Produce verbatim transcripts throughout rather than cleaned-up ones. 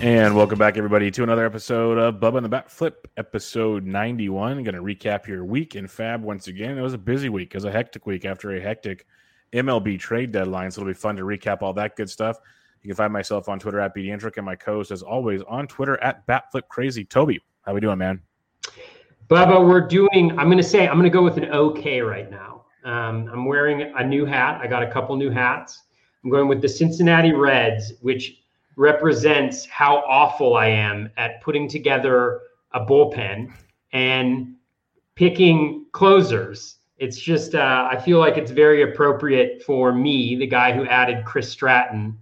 And welcome back, everybody, to another episode of Bubba and the Backflip, episode ninety-one. Going to recap your week in Fab once again. It was a busy week. It was a hectic week after a hectic M L B trade deadline, so it'll be fun to recap all that good stuff. You can find myself on Twitter at BDintric and my co-host, as always, on Twitter at BatFlipCrazy. Toby, how we doing, man? Bubba, we're doing – I'm going to say I'm going to go with an okay right now. Um, I'm wearing a new hat. I got a couple new hats. I'm going with the Cincinnati Reds, which – represents how awful I am at putting together a bullpen and picking closers. It's just, uh, I feel like it's very appropriate for me, the guy who added Chris Stratton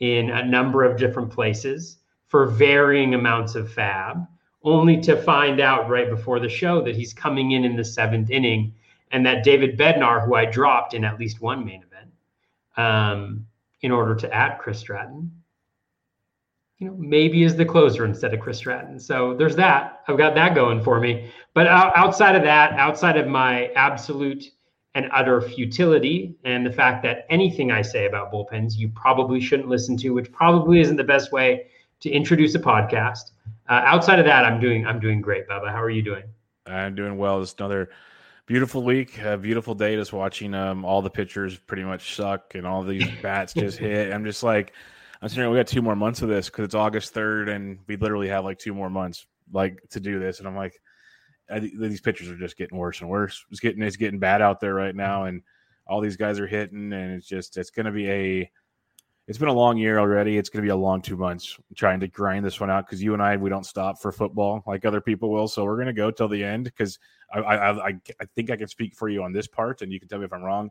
in a number of different places for varying amounts of fab, only to find out right before the show that he's coming in in the seventh inning and that David Bednar, who I dropped in at least one main event, um, in order to add Chris Stratton, you know, maybe is the closer instead of Chris Stratton. So there's that. I've got that going for me. But outside of that, outside of my absolute and utter futility and the fact that anything I say about bullpens, you probably shouldn't listen to, which probably isn't the best way to introduce a podcast. Uh, outside of that, I'm doing I'm doing great, Bubba. How are you doing? I'm doing well. It's another beautiful week, a beautiful day. Just watching um, all the pitchers pretty much suck and all these bats just hit. I'm just like, I'm saying we got two more months of this because it's August third and we literally have like two more months like to do this. And I'm like, I, these pitchers are just getting worse and worse. It's getting it's getting bad out there right now, and all these guys are hitting, and it's just it's going to be a it's been a long year already. It's going to be a long two months trying to grind this one out because you and I we don't stop for football like other people will. So we're going to go till the end because I I, I I think I can speak for you on this part, and you can tell me if I'm wrong.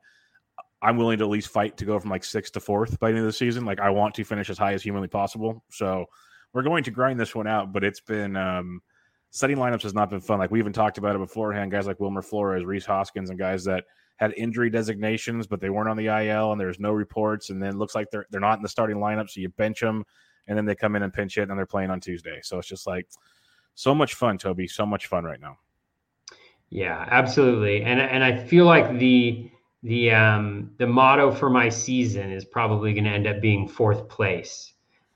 I'm willing to at least fight to go from like sixth to fourth by the end of the season. Like I want to finish as high as humanly possible. So we're going to grind this one out, but it's been um, setting lineups has not been fun. Like we even talked about it beforehand, guys like Wilmer Flores, Reese Hoskins, and guys that had injury designations, but they weren't on the I L and there's no reports. And then it looks like they're, they're not in the starting lineup. So you bench them and then they come in and pinch hit and they're playing on Tuesday. So it's just like so much fun, Toby, so much fun right now. Yeah, absolutely. And, and I feel like the, The um the motto for my season is probably going to end up being fourth place,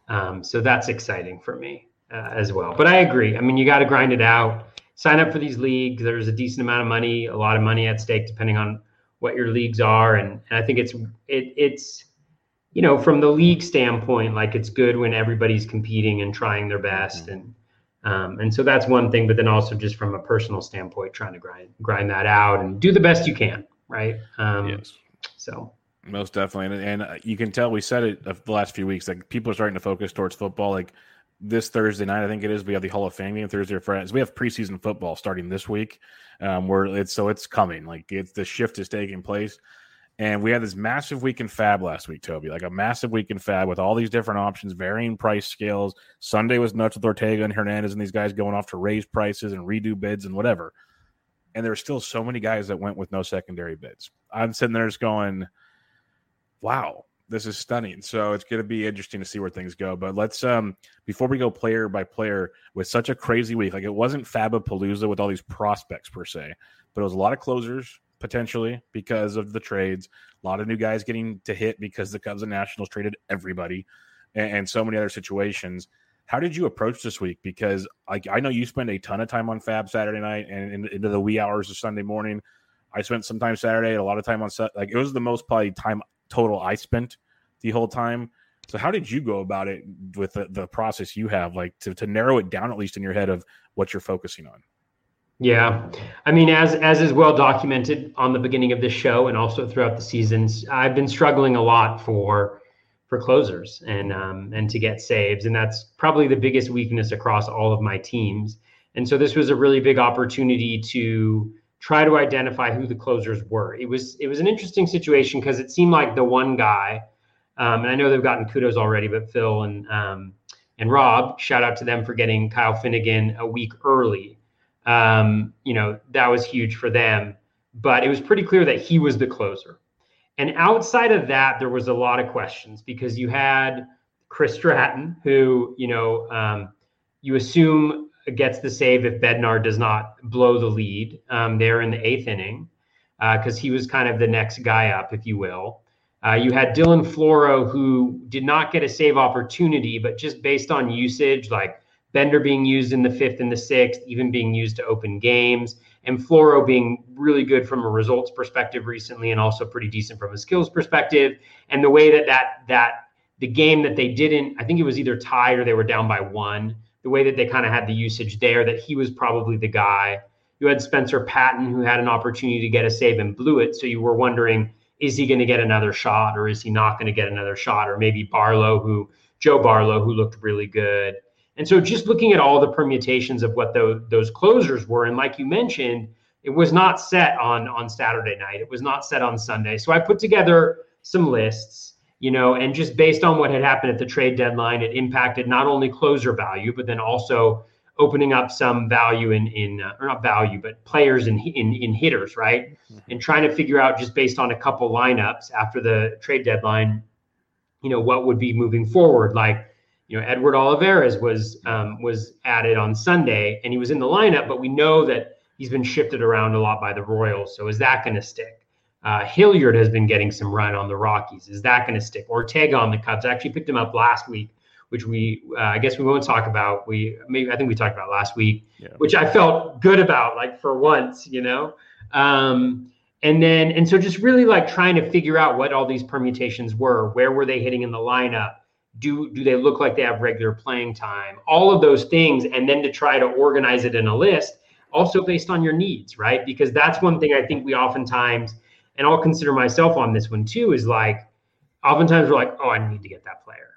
um, so that's exciting for me uh, as well. But I agree. I mean, you got to grind it out. Sign up for these leagues. There's a decent amount of money, a lot of money at stake, depending on what your leagues are. And, and I think it's it it's you know from the league standpoint, like it's good when everybody's competing and trying their best, and um and so that's one thing. But then also just from a personal standpoint, trying to grind grind that out and do the best you can. Right. Um, yes. So most definitely. And, and you can tell we said it the last few weeks, like people are starting to focus towards football. Like this Thursday night, I think it is, we have the Hall of Fame game Thursday or Friday. So we have preseason football starting this week, um, where it's so it's coming. Like it's the shift is taking place, and we had this massive week in Fab last week, Toby. Like a massive week in Fab with all these different options, varying price scales. Sunday was nuts with Ortega and Hernandez and these guys going off to raise prices and redo bids and whatever. And there were still so many guys that went with no secondary bids. I'm sitting there just going, "Wow." This is stunning. So it's going to be interesting to see where things go. But let's, um, before we go player by player, with such a crazy week, like it wasn't Fabapalooza with all these prospects per se, but it was a lot of closers potentially because of the trades, a lot of new guys getting to hit because the Cubs and Nationals traded everybody, and, and so many other situations. How did you approach this week? Because like I know you spend a ton of time on Fab Saturday night and, and into the wee hours of Sunday morning. I spent some time Saturday, a lot of time on set. Like it was the most probably time total I spent the whole time. So how did you go about it with the, the process you have, like to, to narrow it down, at least in your head, of what you're focusing on? Yeah. I mean, as, as is well documented on the beginning of this show and also throughout the seasons, I've been struggling a lot for, for closers and, um, and to get saves. And that's probably the biggest weakness across all of my teams. And so this was a really big opportunity to try to identify who the closers were. It was it was an interesting situation because it seemed like the one guy, um, and I know they've gotten kudos already, but Phil and um, and Rob, shout out to them for getting Kyle Finnegan a week early. Um, you know, that was huge for them, but it was pretty clear that he was the closer. And outside of that, there was a lot of questions because you had Chris Stratton, who, you know, um, you assume gets the save if Bednar does not blow the lead um, there in the eighth inning, because uh, he was kind of the next guy up, if you will. Uh, you had Dylan Floro, who did not get a save opportunity, but just based on usage, like Bender being used in the fifth and the sixth, even being used to open games, and Floro being really good from a results perspective recently and also pretty decent from a skills perspective. And the way that that, that the game that they didn't, I think it was either tied or they were down by one, the way that they kind of had the usage there, that he was probably the guy. You had Spencer Patton, who had an opportunity to get a save and blew it. So you were wondering, is he going to get another shot or is he not going to get another shot? Or maybe Barlow, who Joe Barlow, who looked really good. And so just looking at all the permutations of what those, those closers were. And like you mentioned, it was not set on, on Saturday night. It was not set on Sunday. So I put together some lists. You know, and just based on what had happened at the trade deadline, it impacted not only closer value, but then also opening up some value in, in uh, or not value, but players in, in, in hitters, right? Mm-hmm. And trying to figure out just based on a couple lineups after the trade deadline, you know, what would be moving forward. Like, you know, Edward Olivares was, um, was added on Sunday and he was in the lineup, but we know that he's been shifted around a lot by the Royals. So is that going to stick? Uh, Hilliard has been getting some run on the Rockies. Is that going to stick? Ortega on the Cubs. I actually picked him up last week, which we, uh, I guess we won't talk about. We maybe, I think we talked about last week, yeah. Which I felt good about, like for once, you know? Um, and then, and so just really like trying to figure out what all these permutations were, where were they hitting in the lineup? Do, do they look like they have regular playing time? All of those things. And then to try to organize it in a list also based on your needs, right? Because that's one thing I think we oftentimes, and I'll consider myself on this one too, is like, oftentimes we're like, oh, I need to get that player.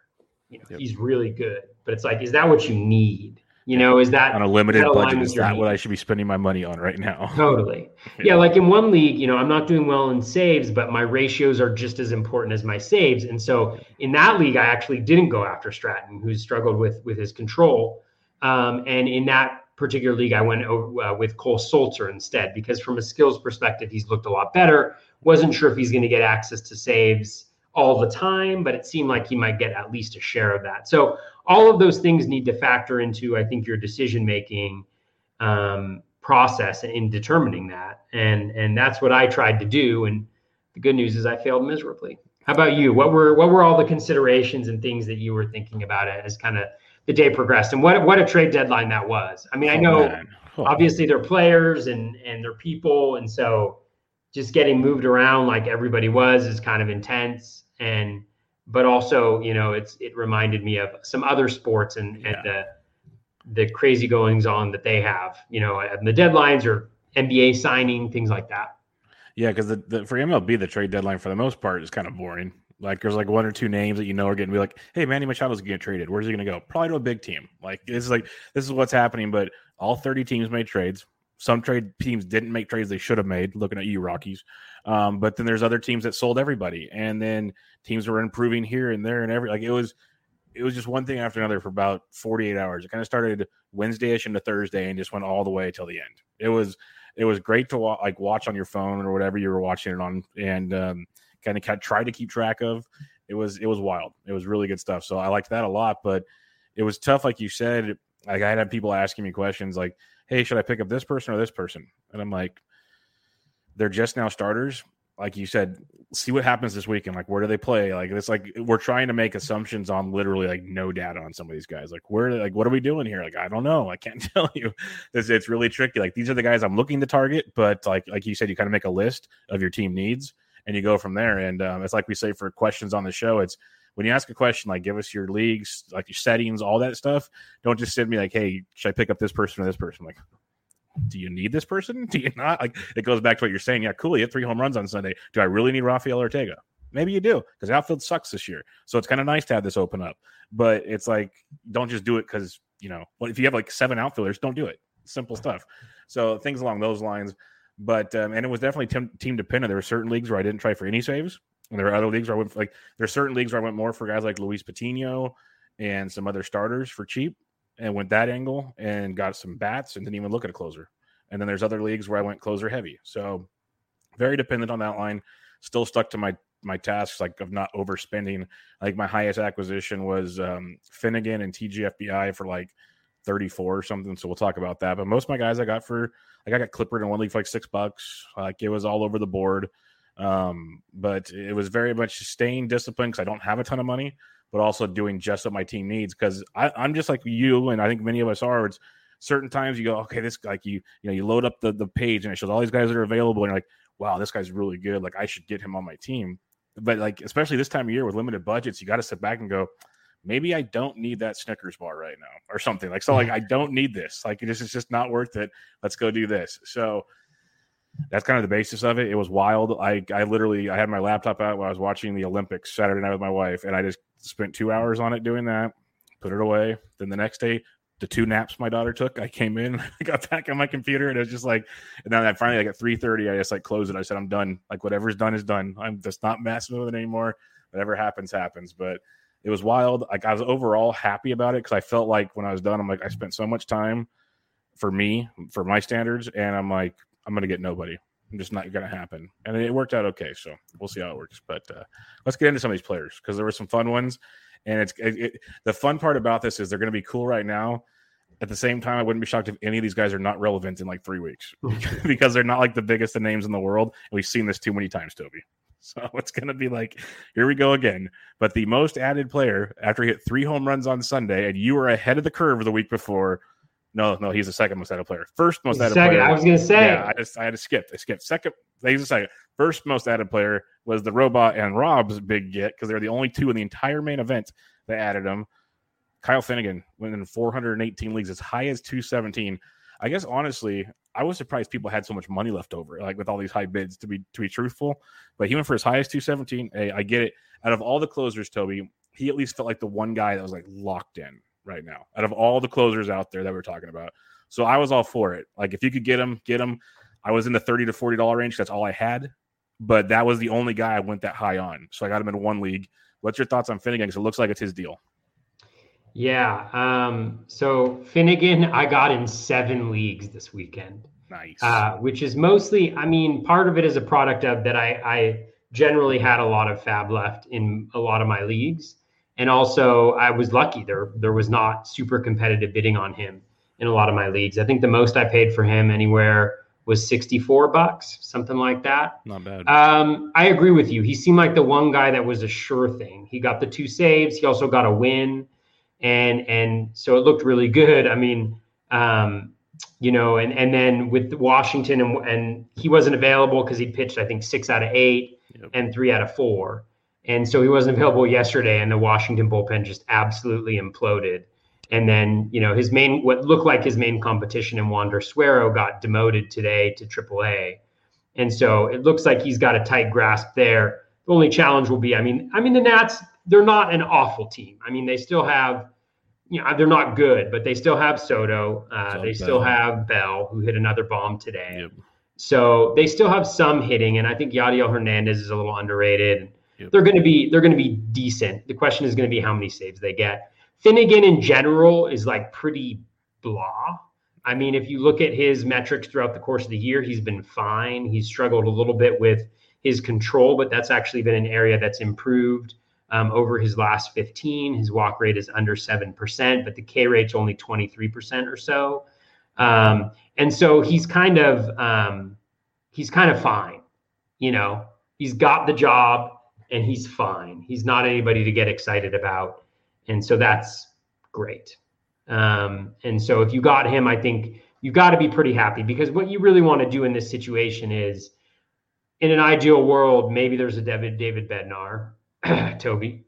You know, yep. He's really good. But it's like, is that what you need? You know, is that on a limited budget? Is that what I should be spending my money on right now? Totally. Yeah. yeah. Like in one league, you know, I'm not doing well in saves, but my ratios are just as important as my saves. And so in that league, I actually didn't go after Stratton, who's struggled with, with his control. Um, and in that particular league, I went over, uh, with Cole Sulser instead, because from a skills perspective, he's looked a lot better. Wasn't sure if he's going to get access to saves all the time, but it seemed like he might get at least a share of that. So all of those things need to factor into, I think, your decision-making um, process in determining that. And and that's what I tried to do. And the good news is I failed miserably. How about you? What were what were all the considerations and things that you were thinking about as kind of the day progressed? And what what a trade deadline that was. I mean, I know oh, oh. obviously they're players and, and they're people. And so just getting moved around like everybody was is kind of intense. And, but also, you know, it's, it reminded me of some other sports and, yeah. and the the crazy goings on that they have, you know, and the deadlines or N B A signing, things like that. Yeah. Cause the, the for M L B, the trade deadline for the most part is kind of boring. Like there's like one or two names that you know are going to be like, hey, Manny Machado's going to get traded. Where's he going to go? Probably to a big team. Like this is like this is what's happening. But all thirty teams made trades. Some trade teams didn't make trades they should have made. Looking at you, Rockies. Um, but then there's other teams that sold everybody, and then teams were improving here and there and every. Like it was, it was just one thing after another for about forty-eight hours. It kind of started Wednesday-ish into Thursday and just went all the way till the end. It was, it was great to wa- like watch on your phone or whatever you were watching it on, and um, kind of try to keep track of. It was, it was wild. It was really good stuff. So I liked that a lot, but it was tough. Like you said, like I had people asking me questions like, hey, should I pick up this person or this person? And I'm like, they're just now starters. Like you said, see what happens this weekend. Like, where do they play? Like, it's like we're trying to make assumptions on literally like no data on some of these guys. Like, where, like, what are we doing here? Like, I don't know. I can't tell you. It's, it's really tricky. Like, these are the guys I'm looking to target, but like, like you said, you kind of make a list of your team needs and you go from there. And um, it's like we say for questions on the show, it's when you ask a question, like, give us your leagues, like your settings, all that stuff. Don't just send me like, hey, should I pick up this person or this person? Like, do you need this person? Do you not? Like, it goes back to what you're saying. Yeah, cool. You hit three home runs on Sunday. Do I really need Rafael Ortega? Maybe you do, because outfield sucks this year. So it's kind of nice to have this open up. But it's like, don't just do it because, you know, well, if you have like seven outfielders, don't do it. Simple stuff. So things along those lines. But, um, and it was definitely team, team dependent. There were certain leagues where I didn't try for any saves. And there were other leagues where I went, like, there are certain leagues where I went more for guys like Luis Patino and some other starters for cheap. And went that angle and got some bats and didn't even look at a closer. And then there's other leagues where I went closer heavy. So very dependent on that line. Still stuck to my my tasks, like of not overspending. Like my highest acquisition was um, Finnegan and T G F B I for like thirty-four or something. So we'll talk about that. But most of my guys I got for, like I got Clippard in one league for like six bucks. Like it was all over the board. Um, but it was very much staying disciplined because I don't have a ton of money, but also doing just what my team needs. Because I'm just like you, and I think many of us are. It's certain times you go, okay, this like you, you know, you load up the, the page and it shows all these guys that are available, and you're like, wow, this guy's really good. Like I should get him on my team. But like, especially this time of year with limited budgets, you got to sit back and go, maybe I don't need that Snickers bar right now or something. Like so, like I don't need this. Like it is, it's just not worth it. Let's go do this. So that's kind of the basis of it. It was wild. I I literally I had my laptop out while I was watching the Olympics Saturday night with my wife, and I just spent two hours on it doing that, put it away. Then the next day, the two naps my daughter took, I came in, I got back on my computer, and it was just like, and then I finally like at three thirty, I just like closed it. I said, I'm done. Like whatever's done is done. I'm just not messing with it anymore. Whatever happens, happens. But it was wild. Like I was overall happy about it because I felt like when I was done, I'm like, I spent so much time for me, for my standards, and I'm like, I'm going to get nobody. I'm just not going to happen. And it worked out okay. So we'll see how it works. But uh, let's get into some of these players because there were some fun ones. And it's it, it, the fun part about this is they're going to be cool right now. At the same time, I wouldn't be shocked if any of these guys are not relevant in like three weeks because they're not like the biggest of names in the world. And we've seen this too many times, Toby. So it's going to be like, here we go again. But the most added player after he hit three home runs on Sunday, and you were ahead of the curve the week before. No, no, he's the second most added player. First most added second, player. Second, I was going to say. Yeah, I just I had to skip. I skipped. Second, he's the second. First most added player was the Robot and Rob's big get because they're the only two in the entire main event that added him. Kyle Finnegan went in four hundred eighteen leagues, as high as two seventeen. I guess, honestly, I was surprised people had so much money left over, like with all these high bids, to be to be truthful. But he went for as high as two seventeen. Hey, I get it. Out of all the closers, Toby, he at least felt like the one guy that was like locked in right now, out of all the closers out there that we're talking about. So I was all for it. Like if you could get him, get him. I was in the thirty to forty dollars range. That's all I had, but that was the only guy I went that high on. So I got him in one league. What's your thoughts on Finnegan? Cause it looks like it's his deal. Yeah. Um, so Finnegan, I got in seven leagues this weekend. Nice. Uh, which is mostly, I mean, part of it is a product of that. I, I generally had a lot of fab left in a lot of my leagues. And also, I was lucky. There there was not super competitive bidding on him in a lot of my leagues. I think the most I paid for him anywhere was sixty-four bucks, something like that. Not bad. Um, I agree with you. He seemed like the one guy that was a sure thing. He got the two saves. He also got a win. And and so it looked really good. I mean, um, you know, and, and then with Washington, and, and he wasn't available because he pitched, I think, six out of eight yep. and three out of four. And so he wasn't available yesterday, and the Washington bullpen just absolutely imploded. And then, you know, his main, what looked like his main competition in Wander Suero got demoted today to triple A. And so it looks like he's got a tight grasp there. The only challenge will be, I mean, I mean, the Nats, they're not an awful team. I mean, they still have, you know, they're not good, but they still have Soto. Uh, they still have Bell, who hit another bomb today. Yep. So they still have some hitting, and I think Yadiel Hernandez is a little underrated. Yep. They're going to be they're going to be decent. The question is going to be how many saves they get. Finnegan in general is like pretty blah. I mean, if you look at his metrics throughout the course of the year, he's been fine. He's struggled a little bit with his control, but that's actually been an area that's improved um, over his last fifteen. His walk rate is under seven percent, but the K rate's only twenty-three percent or so. Um, and so he's kind of, um, he's kind of fine, you know, he's got the job and he's fine. He's not anybody to get excited about. And so that's great. Um, and so if you got him, I think you got to be pretty happy, because what you really want to do in this situation is, in an ideal world, maybe there's a David, David Bednar, Toby,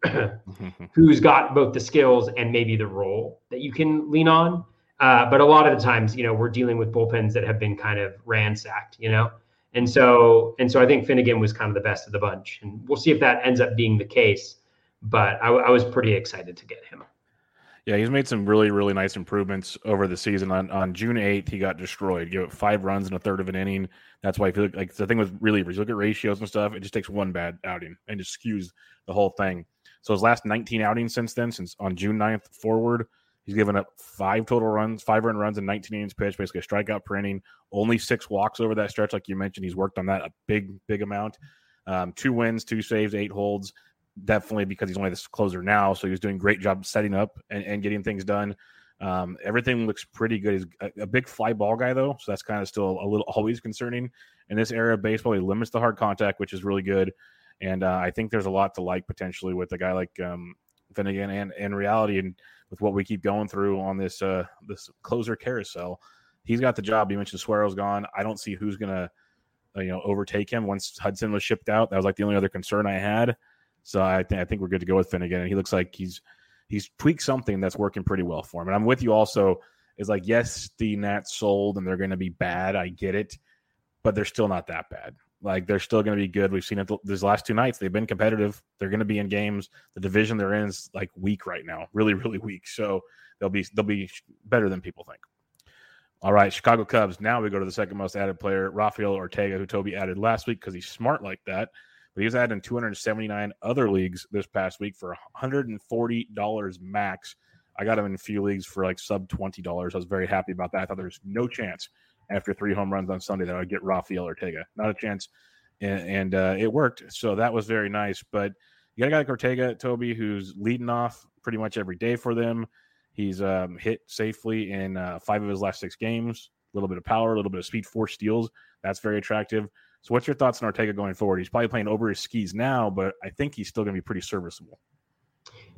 who's got both the skills and maybe the role that you can lean on. Uh, but a lot of the times, you know, we're dealing with bullpens that have been kind of ransacked, you know? And so, and so I think Finnegan was kind of the best of the bunch, and we'll see if that ends up being the case, but I, I was pretty excited to get him. Yeah, he's made some really, really nice improvements over the season. On on June eighth, he got destroyed. Gave up five runs in a third of an inning. That's why I feel like the thing with relievers, you look at ratios and stuff, it just takes one bad outing and just skews the whole thing. So his last nineteen outings since then, since on June ninth forward, he's given up five total runs, five run runs in nineteen innings pitched, basically a strikeout per inning, only six walks over that stretch. Like you mentioned, he's worked on that a big, big amount. Um, two wins, two saves, eight holds. Definitely because he's only the closer now, so he was doing a great job setting up and, and getting things done. Um, everything looks pretty good. He's a, a big fly ball guy, though, so that's kind of still a little always concerning. In this era of baseball, he limits the hard contact, which is really good. And uh, I think there's a lot to like potentially with a guy like um, Finnegan and in reality, and with what we keep going through on this uh, this closer carousel. He's got the job. You mentioned Suero's gone. I don't see who's going to uh, you know overtake him. Once Hudson was shipped out, that was like the only other concern I had. So I, th- I think we're good to go with Finnegan. And he looks like he's he's tweaked something that's working pretty well for him. And I'm with you also. It's like, yes, the Nats sold and they're going to be bad. I get it. But they're still not that bad. Like, they're still going to be good. We've seen it th- these last two nights. They've been competitive. They're going to be in games. The division they're in is, like, weak right now. Really, really weak. So they'll be they'll be better than people think. All right, Chicago Cubs. Now we go to the second most added player, Rafael Ortega, who Toby added last week because he's smart like that. But he was adding two hundred seventy-nine other leagues this past week for one hundred forty dollars max. I got him in a few leagues for like sub twenty dollars. I was very happy about that. I thought there was no chance after three home runs on Sunday that I would get Rafael Ortega. Not a chance. And, and uh, it worked. So that was very nice. But you got a guy like Ortega, Toby, who's leading off pretty much every day for them. He's um, hit safely in uh, five of his last six games. A little bit of power, a little bit of speed, four steals. That's very attractive. So what's your thoughts on Ortega going forward? He's probably playing over his skis now, but I think he's still going to be pretty serviceable.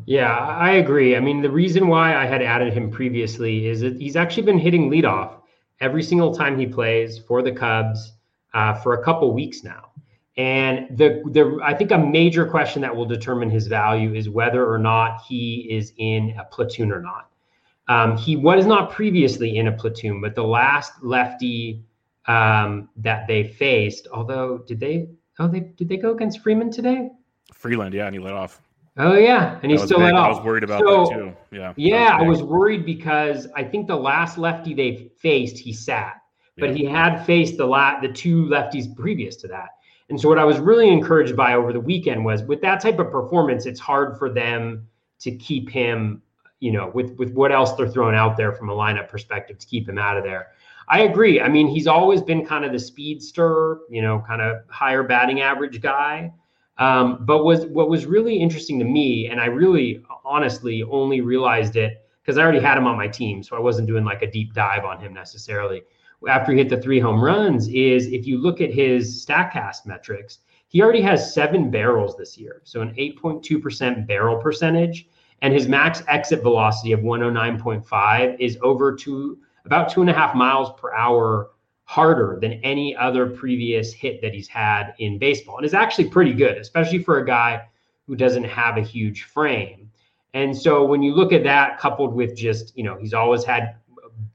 Yeah, I agree. I mean, the reason why I had added him previously is that he's actually been hitting leadoff every single time he plays for the Cubs uh, for a couple weeks now. And the the I think a major question that will determine his value is whether or not he is in a platoon or not. Um, he was not previously in a platoon, but the last lefty Um, that they faced. Although, did they? Oh, they did they go against Freeman today? Freeland, yeah, and he let off. Oh yeah, and he still let off. I was worried about so, that too. Yeah, yeah, was I was worried because I think the last lefty they faced, he sat, but yeah. he had faced the la- the two lefties previous to that. And so, what I was really encouraged by over the weekend was with that type of performance, it's hard for them to keep him. You know, with with what else they're throwing out there from a lineup perspective to keep him out of there. I agree. I mean, he's always been kind of the speedster, you know, kind of higher batting average guy. Um, but was what was really interesting to me, and I really honestly only realized it because I already had him on my team, so I wasn't doing like a deep dive on him necessarily. After he hit the three home runs is if you look at his StatCast metrics, he already has seven barrels this year. So an eight point two percent barrel percentage, and his max exit velocity of one oh nine point five is over two about two and a half miles per hour harder than any other previous hit that he's had in baseball. And is actually pretty good, especially for a guy who doesn't have a huge frame. And so when you look at that coupled with just, you know, he's always had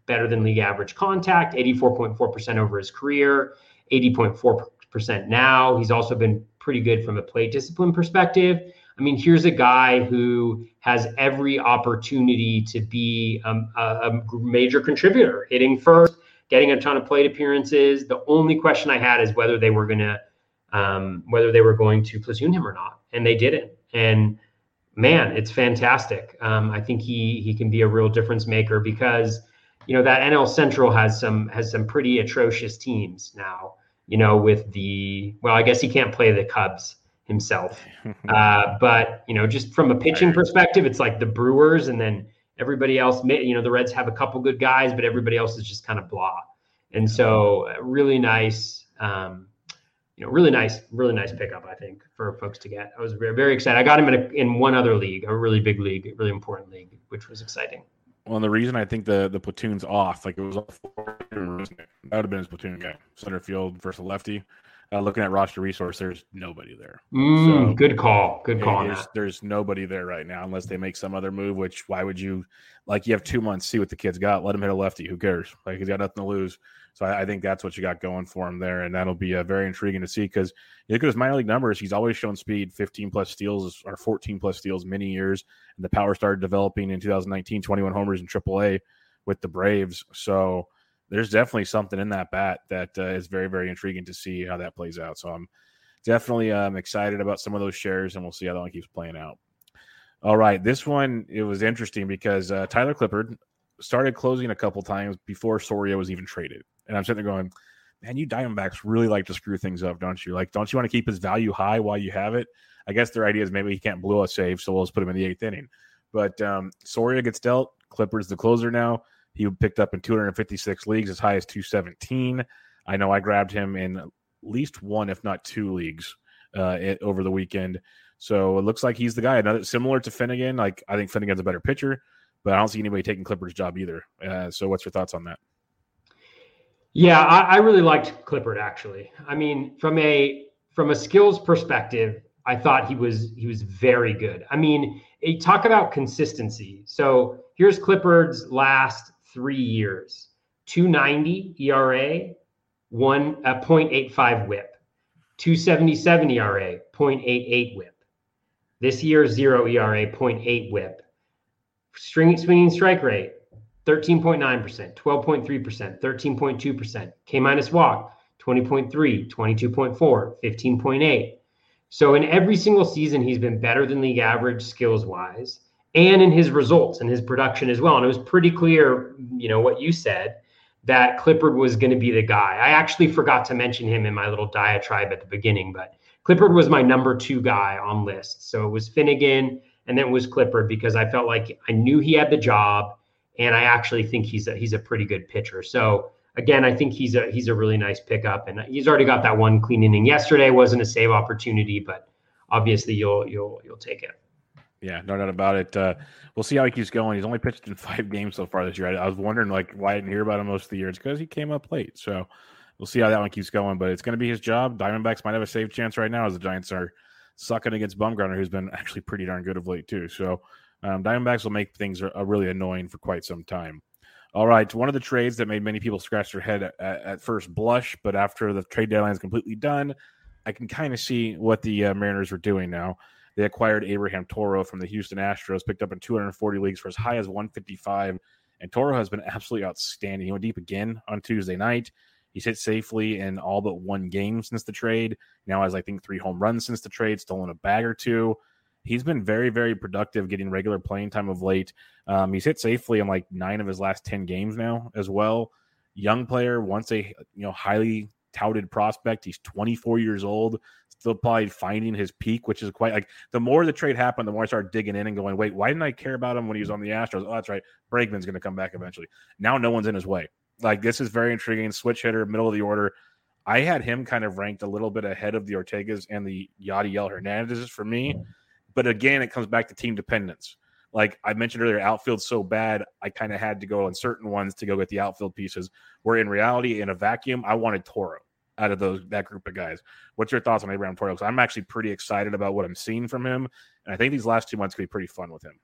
better than league average contact, eighty-four point four percent over his career, eighty point four percent now. He's also been pretty good from a plate discipline perspective. I mean, here's a guy who has every opportunity to be um, a, a major contributor, hitting first, getting a ton of plate appearances. The only question I had is whether they were going to, um, whether they were going to platoon him or not, and they didn't. And man, it's fantastic. Um, I think he he can be a real difference maker because, you know, that N L Central has some has some pretty atrocious teams now. You know, with the well, I guess he can't play the Cubs himself, uh, but you know, just from a pitching perspective, it's like the Brewers, and then everybody else. You know, the Reds have a couple good guys, but everybody else is just kind of blah. And so, really nice, um, you know, really nice, really nice pickup, I think, for folks to get. I was very, very excited. I got him in a, in one other league, a really big league, a really important league, which was exciting. Well, and the reason I think the, the platoon's off, like it was off, that would have been his platoon game. Center field versus a lefty. Uh, looking at roster resource, there's nobody there. Mm, so, good call. Good call on that. There's nobody there right now unless they make some other move, which why would you – like you have two months, see what the kid's got. Let him hit a lefty. Who cares? Like he's got nothing to lose. So I, I think that's what you got going for him there, and that'll be uh, very intriguing to see because you look at his minor league numbers. He's always shown speed, fifteen-plus steals or fourteen-plus steals many years, and the power started developing in two thousand nineteen, twenty-one homers in triple A with the Braves. So – there's definitely something in that bat that uh, is very, very intriguing to see how that plays out. So I'm definitely um, excited about some of those shares, and we'll see how that one keeps playing out. All right, this one, it was interesting because uh, Tyler Clippard started closing a couple times before Soria was even traded. And I'm sitting there going, man, you Diamondbacks really like to screw things up, don't you? Like, don't you want to keep his value high while you have it? I guess their idea is maybe he can't blow a save, so we'll just put him in the eighth inning. But um, Soria gets dealt. Clippard's the closer now. He picked up in two hundred fifty-six leagues, as high as two seventeen. I know I grabbed him in at least one, if not two leagues uh, it, over the weekend. So it looks like he's the guy. Another similar to Finnegan. Like I think Finnegan's a better pitcher, but I don't see anybody taking Clippard's job either. Uh, so what's your thoughts on that? Yeah, I, I really liked Clippard actually. I mean, from a from a skills perspective, I thought he was he was very good. I mean, talk about consistency. So here's Clippard's last three years, two ninety E R A, one, uh, point eight five whip, two seventy-seven E R A, point eight eight whip. This year, zero E R A, point eight whip. String, swinging strike rate, thirteen point nine percent, twelve point three percent, thirteen point two percent. K minus walk, twenty point three, twenty-two point four, fifteen point eight. So in every single season, he's been better than league average skills-wise, and in his results and his production as well. And it was pretty clear, you know, what you said, that Clippard was going to be the guy. I actually forgot to mention him in my little diatribe at the beginning, but Clippard was my number two guy on list. So it was Finnegan, and then it was Clippard because I felt like I knew he had the job, and I actually think he's a, he's a pretty good pitcher. So again, I think he's a he's a really nice pickup, and he's already got that one clean inning yesterday. Wasn't a save opportunity, but obviously you'll you'll you'll take it. Yeah, no doubt about it. Uh, we'll see how he keeps going. He's only pitched in five games so far this year. I, I was wondering, like, why I didn't hear about him most of the year. It's because he came up late. So we'll see how that one keeps going. But it's going to be his job. Diamondbacks might have a save chance right now as the Giants are sucking against Bumgarner, who's been actually pretty darn good of late too. So um, Diamondbacks will make things r- really annoying for quite some time. All right, one of the trades that made many people scratch their head at, at first blush, but after the trade deadline is completely done, I can kind of see what the uh, Mariners are doing now. They acquired Abraham Toro from the Houston Astros, picked up in two hundred forty leagues for as high as one fifty-five. And Toro has been absolutely outstanding. He went deep again on Tuesday night. He's hit safely in all but one game since the trade. Now has, I think, three home runs since the trade, stolen a bag or two. He's been very, very productive getting regular playing time of late. Um, he's hit safely in like nine of his last ten games now as well. Young player, once a you know highly touted prospect. He's twenty-four years old. Still probably finding his peak, which is quite like the more the trade happened, the more I started digging in and going, wait, why didn't I care about him when he was on the Astros? Oh, that's right. Bregman's going to come back eventually. Now no one's in his way. Like this is very intriguing. Switch hitter, middle of the order. I had him kind of ranked a little bit ahead of the Ortegas and the Yadiel Hernandezes for me. But again, it comes back to team dependence. Like I mentioned earlier, outfield's so bad, I kind of had to go on certain ones to go get the outfield pieces. Where in reality, in a vacuum, I wanted Toro out of those that group of guys. What's your thoughts on Abraham Toro? Because I'm actually pretty excited about what I'm seeing from him, and I think these last two months could be pretty fun with him.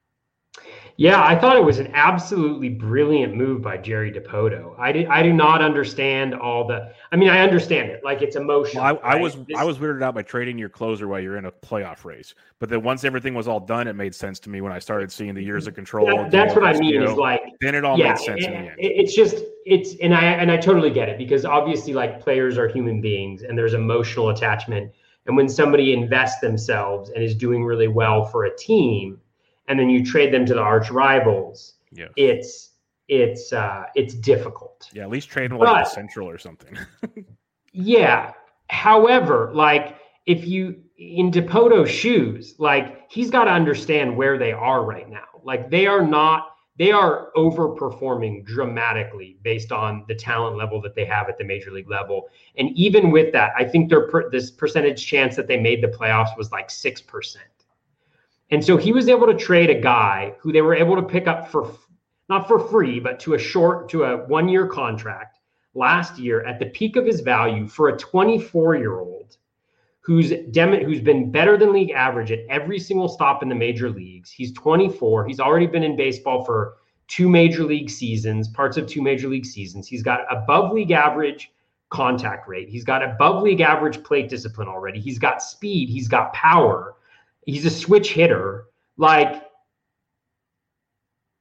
Yeah, I thought it was an absolutely brilliant move by Jerry DiPoto. I did, I do not understand all the – I mean, I understand it. Like, it's emotional. Well, I, right? I was this, I was weirded out by trading your closer while you're in a playoff race. But then once everything was all done, it made sense to me when I started seeing the years of control. That, that's what I mean you know, is like – Then it all yeah, made sense it, in the end. It's just – it's and I and I totally get it, because obviously, like, players are human beings and there's emotional attachment. And when somebody invests themselves and is doing really well for a team – and then you trade them to the arch rivals. Yeah. It's it's uh, it's difficult. Yeah, at least trade them like the Central or something. Yeah. However, like if you in DiPoto's shoes, like he's got to understand where they are right now. Like they are not they are overperforming dramatically based on the talent level that they have at the major league level. And even with that, I think their per, this percentage chance that they made the playoffs was like six percent. And so he was able to trade a guy who they were able to pick up for, not for free, but to a short, to a one-year contract last year at the peak of his value for a twenty-four-year-old who's dem- who's been better than league average at every single stop in the major leagues. He's twenty-four. He's already been in baseball for two major league seasons, parts of two major league seasons. He's got above league average contact rate. He's got above league average plate discipline already. He's got speed. He's got power. He's a switch hitter. Like,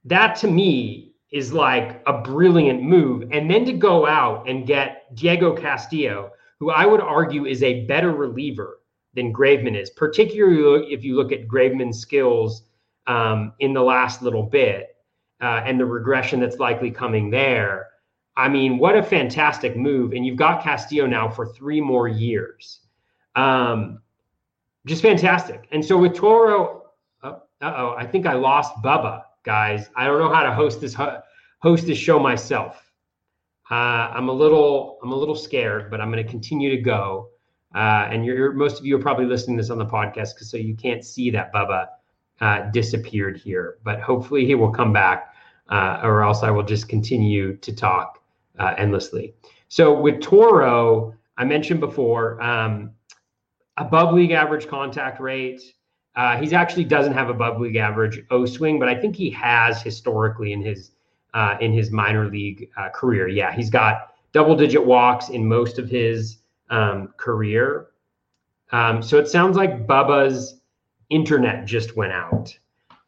that to me is like a brilliant move. And then to go out and get Diego Castillo, who I would argue is a better reliever than Graveman is, particularly if you look at Graveman's skills um, in the last little bit uh, and the regression that's likely coming there. I mean, what a fantastic move. And you've got Castillo now for three more years. Um, Just fantastic. And so with Toro, uh oh, I think I lost Bubba, guys. I don't know how to host this host this show myself. Uh, I'm a little I'm a little scared, but I'm going to continue to go. Uh, and you're, most of you are probably listening to this on the podcast, because so you can't see that Bubba uh, disappeared here. But hopefully he will come back, uh, or else I will just continue to talk uh, endlessly. So with Toro, I mentioned before. Um, Above league average contact rate. Uh, he's actually doesn't have above league average O swing, but I think he has historically in his uh, in his minor league uh, career. Yeah, he's got double digit walks in most of his um, career. Um, so it sounds like Bubba's internet just went out.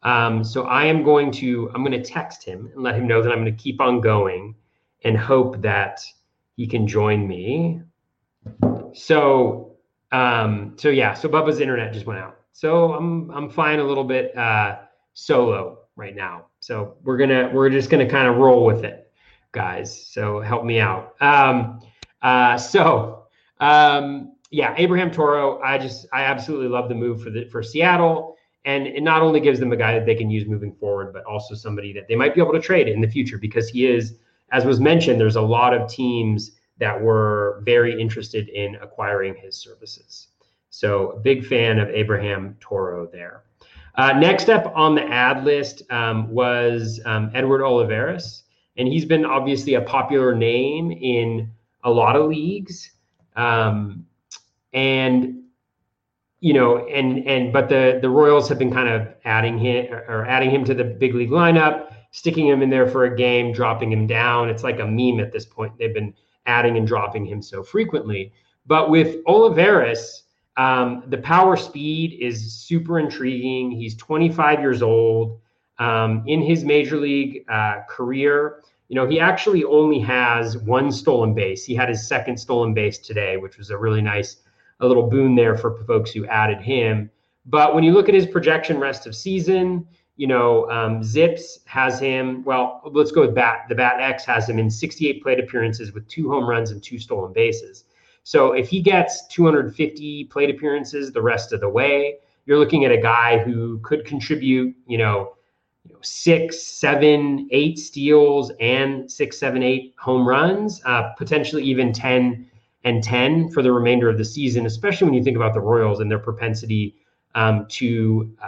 Um, so I am going to I'm going to text him and let him know that I'm going to keep on going and hope that he can join me. So. Um, so yeah, so Bubba's internet just went out. So I'm, I'm flying a little bit, uh, solo right now. So we're gonna, we're just gonna kind of roll with it, guys. So help me out. Um, uh, so, um, yeah, Abraham Toro, I just, I absolutely love the move for the, for Seattle. And it not only gives them a guy that they can use moving forward, but also somebody that they might be able to trade in the future, because he is, as was mentioned, there's a lot of teams that were very interested in acquiring his services. So big fan of Abraham Toro there. Uh, next up on the ad list um, was um, Edward Olivares. And he's been obviously a popular name in a lot of leagues. Um, and, you know, and, and, but the, the Royals have been kind of adding him or adding him to the big league lineup, sticking him in there for a game, dropping him down. It's like a meme at this point. They've been adding and dropping him so frequently. But with Olivares, um, the power speed is super intriguing. He's twenty-five years old. Um, in his major league uh, career, you know, he actually only has one stolen base. He had his second stolen base today, which was a really nice a little boon there for folks who added him. But when you look at his projection rest of season, you know, um, Zips has him, well, let's go with Bat. The Bat X has him in sixty-eight plate appearances with two home runs and two stolen bases. So if he gets two hundred fifty plate appearances the rest of the way, you're looking at a guy who could contribute, you know, you know six, seven, eight steals and six, seven, eight home runs, uh, potentially even ten and ten for the remainder of the season, especially when you think about the Royals and their propensity um, to uh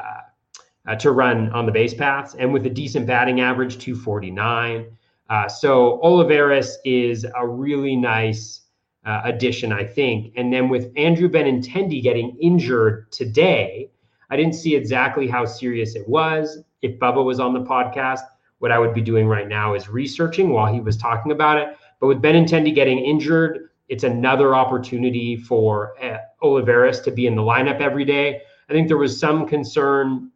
Uh, to run on the base paths, and with a decent batting average, two forty-nine. Uh, so Olivares is a really nice uh, addition, I think. And then with Andrew Benintendi getting injured today, I didn't see exactly how serious it was. if Bubba was on the podcast, what I would be doing right now is researching while he was talking about it. But with Benintendi getting injured, it's another opportunity for Olivares to be in the lineup every day. I think there was some concern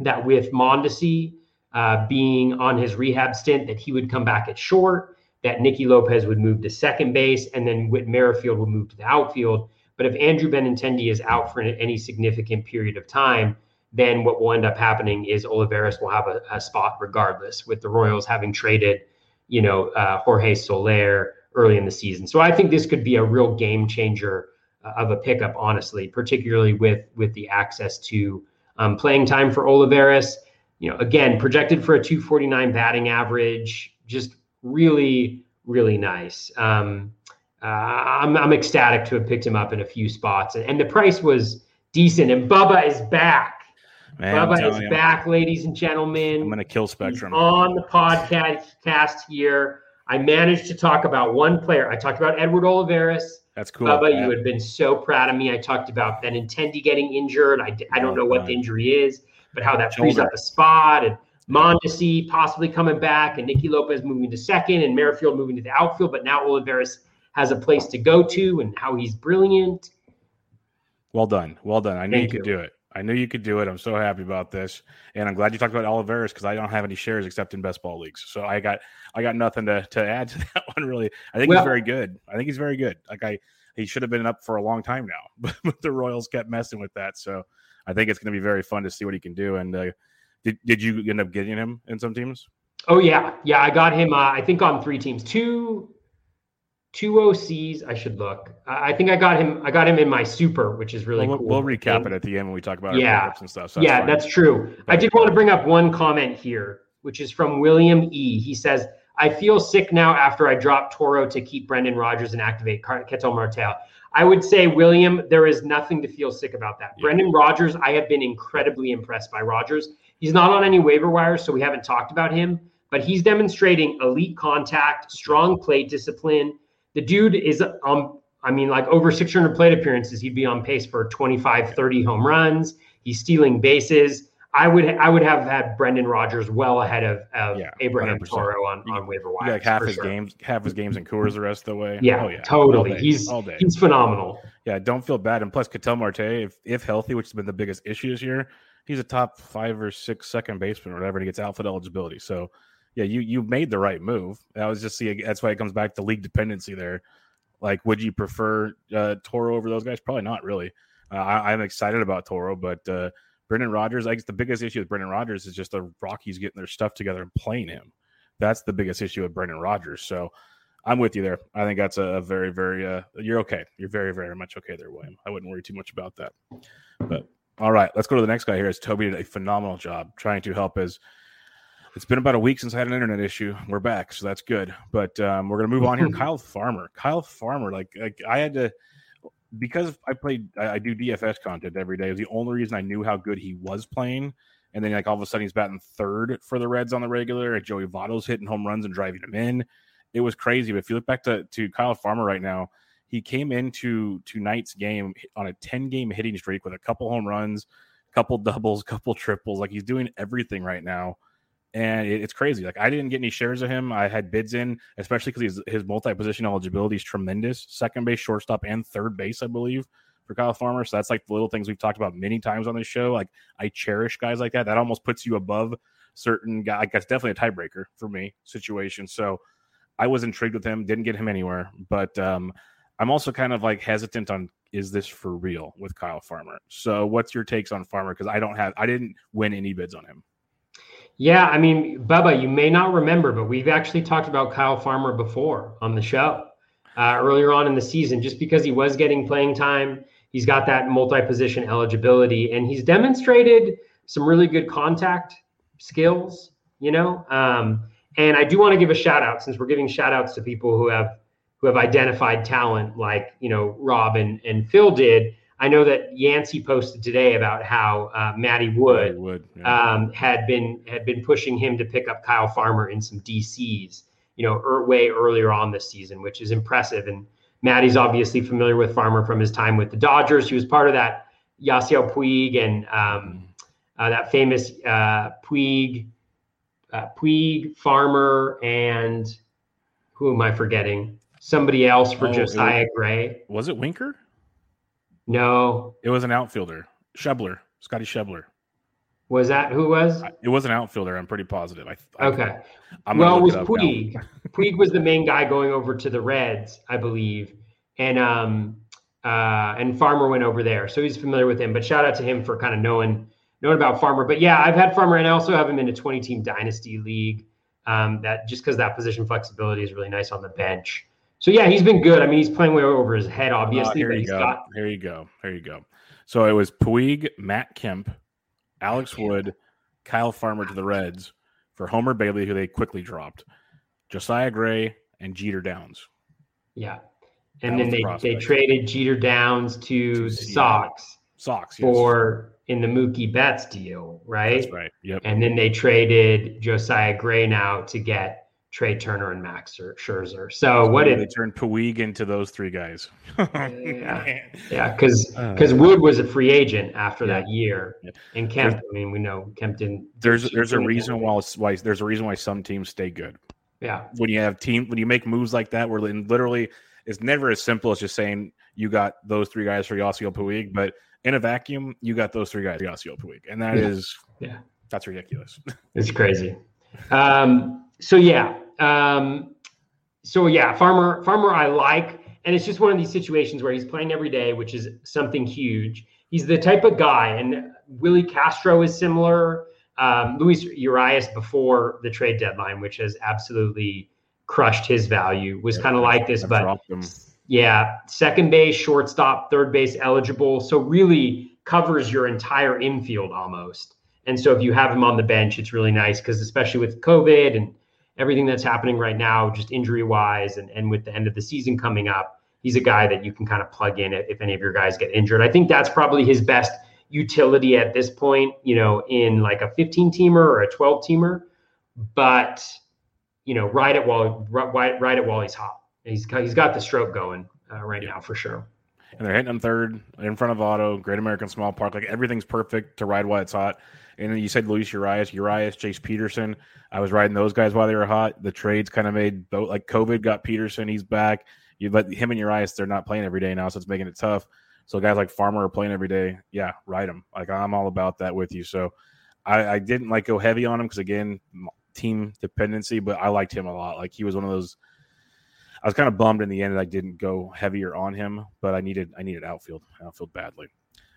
that with Mondesi uh, being on his rehab stint, that he would come back at short, that Nicky Lopez would move to second base, and then Whit Merrifield would move to the outfield. But if Andrew Benintendi is out for any significant period of time, then what will end up happening is Olivares will have a, a spot regardless, with the Royals having traded, you know, uh, Jorge Soler early in the season. So I think this could be a real game changer of a pickup, honestly, particularly with, with the access to um, playing time for Olivares. You know, again, projected for a two forty-nine batting average, just really, really nice. Um, uh, I'm, I'm ecstatic to have picked him up in a few spots, and, and the price was decent. And Bubba is back. Man, Bubba is you. back, ladies and gentlemen. I'm going to kill Spectrum. He's on the podcast here. I managed to talk about one player. I talked about Edward Olivares. That's cool. Bubba, man. You had been so proud of me. I talked about Benintendi getting injured. I, I don't know what the injury is, but how that frees up a spot, and Mondesi possibly coming back, and Nicky Lopez moving to second, and Merrifield moving to the outfield. But now Olivares has a place to go to, and how he's brilliant. Well done. Well done. I knew Thank you could you. do it. I knew you could do it. I'm so happy about this, and I'm glad you talked about Olivares, because I don't have any shares except in best ball leagues. So I got I got nothing to, to add to that one, really. I think well, he's very good. I think he's very good. Like I, he should have been up for a long time now, but the Royals kept messing with that. So I think it's going to be very fun to see what he can do. And uh, did did you end up getting him in some teams? Oh yeah, yeah. I got him. Uh, I think on three teams, two. Two O Cs, I should look. I think I got him. I got him in my super, which is really well, cool. We'll recap and, it at the end when we talk about yeah, our and stuff. So that's yeah, fine. That's true. But I did want to bring up one comment here, which is from William E. He says, "I feel sick now after I dropped Toro to keep Brendan Rodgers and activate Ketel Martel." I would say, William, there is nothing to feel sick about that. Yeah. Brendan Rodgers, I have been incredibly impressed by Rodgers. He's not on any waiver wires, so we haven't talked about him, but he's demonstrating elite contact, strong plate discipline. The dude is, um, I mean, like over six hundred plate appearances, he'd be on pace for twenty-five, thirty home runs. He's stealing bases. I would I would have had Brendan Rodgers well ahead of, of yeah, Abraham Toro on, on waiver wire. Like half his sure. games, half his games in Coors the rest of the way. Yeah, oh, yeah. totally. All day. He's All day. He's phenomenal. Yeah, don't feel bad. And plus, Ketel Marte, if if healthy, which has been the biggest issue this year, he's a top five or six second baseman or whatever, and he gets outfield eligibility. So. Yeah, you you made the right move. I was just seeing that's why it comes back to league dependency there. Like, would you prefer uh, Toro over those guys? Probably not really. Uh, I, I'm excited about Toro, but uh, Brendan Rodgers. I guess the biggest issue with Brendan Rodgers is just the Rockies getting their stuff together and playing him. That's the biggest issue with Brendan Rodgers. So I'm with you there. I think that's a, a very very. Uh, you're okay. You're very very much okay there, William. I wouldn't worry too much about that. But all right, let's go to the next guy here. It's Toby did a phenomenal job trying to help his. It's been about a week since I had an internet issue. We're back, so that's good. But um, we're going to move on here. Kyle Farmer. Kyle Farmer, like, like I had to – because I played – I do D F S content every day. It was the only reason I knew how good he was playing. And then, like, all of a sudden he's batting third for the Reds on the regular. And Joey Votto's hitting home runs and driving him in. It was crazy. But if you look back to, to Kyle Farmer right now, he came into tonight's game on a ten-game hitting streak with a couple home runs, couple doubles, couple triples. Like, he's doing everything right now. And it's crazy. Like, I didn't get any shares of him. I had bids in, especially because his, his multi-position eligibility is tremendous. Second base, shortstop, and third base, I believe, for Kyle Farmer. So that's like the little things we've talked about many times on this show. Like, I cherish guys like that. That almost puts you above certain guys. Like, that's definitely a tiebreaker for me situation. So I was intrigued with him. Didn't get him anywhere. But um, I'm also kind of like hesitant on, is this for real with Kyle Farmer? So what's your takes on Farmer? Because I don't have, I didn't win any bids on him. Yeah, I mean, Bubba, you may not remember, but we've actually talked about Kyle Farmer before on the show uh, earlier on in the season, just because he was getting playing time. He's got that multi-position eligibility, and he's demonstrated some really good contact skills, you know. Um, and I do want to give a shout out, since we're giving shout outs to people who have who have identified talent like, you know, Rob and, and Phil did. I know that Yancey posted today about how uh, Matty Wood, Matty Wood yeah. um, had been had been pushing him to pick up Kyle Farmer in some D Cs, you know, er, way earlier on this season, which is impressive. And Matty's obviously familiar with Farmer from his time with the Dodgers. He was part of that Yasiel Puig and um, uh, that famous uh, Puig, uh, Puig, Farmer, and who am I forgetting? Somebody else for oh, Josiah was, Gray. Was it Winker? No. It was an outfielder. Shebler. Scotty Shebler. Was that who was? It was an outfielder. I'm pretty positive. I, I Okay. I'm well, it was it Puig. Puig was the main guy going over to the Reds, I believe. And um, uh, and Farmer went over there. So he's familiar with him. But shout out to him for kind of knowing knowing about Farmer. But, yeah, I've had Farmer, and I also have him in a twenty-team dynasty league. Um, that just because that position flexibility is really nice on the bench. So, yeah, he's been good. I mean, he's playing way over his head, obviously. Oh, here but you he's go. Got... Here you go. Here you go. So it was Puig, Matt Kemp, Alex Wood, Kyle Farmer to the Reds for Homer Bailey, who they quickly dropped, Josiah Gray, and Jeter Downs. Yeah. And that then the they, they traded Jeter Downs to, to the Sox. Sox, yes. For in the Mookie Betts deal, right? That's right, yep. And then they traded Josiah Gray now to get Trey Turner and Max Scherzer. So, so what did... They turned Puig into those three guys. yeah, yeah, because because uh, Wood was a free agent after yeah. that year. Yeah. And Kemp, there's, I mean, we know Kemp didn't... There's there's a reason why, why there's a reason why some teams stay good. Yeah. When you have team... When you make moves like that, where literally... It's never as simple as just saying you got those three guys for Yasiel Puig, but in a vacuum, you got those three guys for Yasiel Puig, and that yeah. is yeah, that's ridiculous. It's crazy. Um, so yeah, um, so yeah, Farmer, Farmer, I like, and it's just one of these situations where he's playing every day, which is something huge. He's the type of guy, and Willie Castro is similar. Um, Luis Urias before the trade deadline, which has absolutely crushed his value, was yeah, kind of like this, but yeah, second base, shortstop, third base eligible. So really covers your entire infield almost. And so if you have him on the bench, it's really nice because especially with COVID and everything that's happening right now, just injury wise and, and with the end of the season coming up, he's a guy that you can kind of plug in if, if any of your guys get injured. I think that's probably his best utility at this point, you know, in like a fifteen-teamer or a twelve-teamer, but you know, ride it while right, right it while he's hot. He's got, he's got the stroke going uh, right yeah. now for sure. And they're hitting him third in front of Auto, Great American Small Park. Like everything's perfect to ride while it's hot. And then you said Luis Urias, Urias, Jace Peterson. I was riding those guys while they were hot. The trades kind of made both. Like COVID got Peterson, he's back. You let him and Urias, they're not playing every day now, so it's making it tough. So guys like Farmer are playing every day. Yeah, ride them. Like I'm all about that with you. So I, I didn't like go heavy on him because again. Team dependency, but I liked him a lot. Like he was one of those. I was kind of bummed in the end that I didn't go heavier on him, but I needed I needed outfield outfield badly.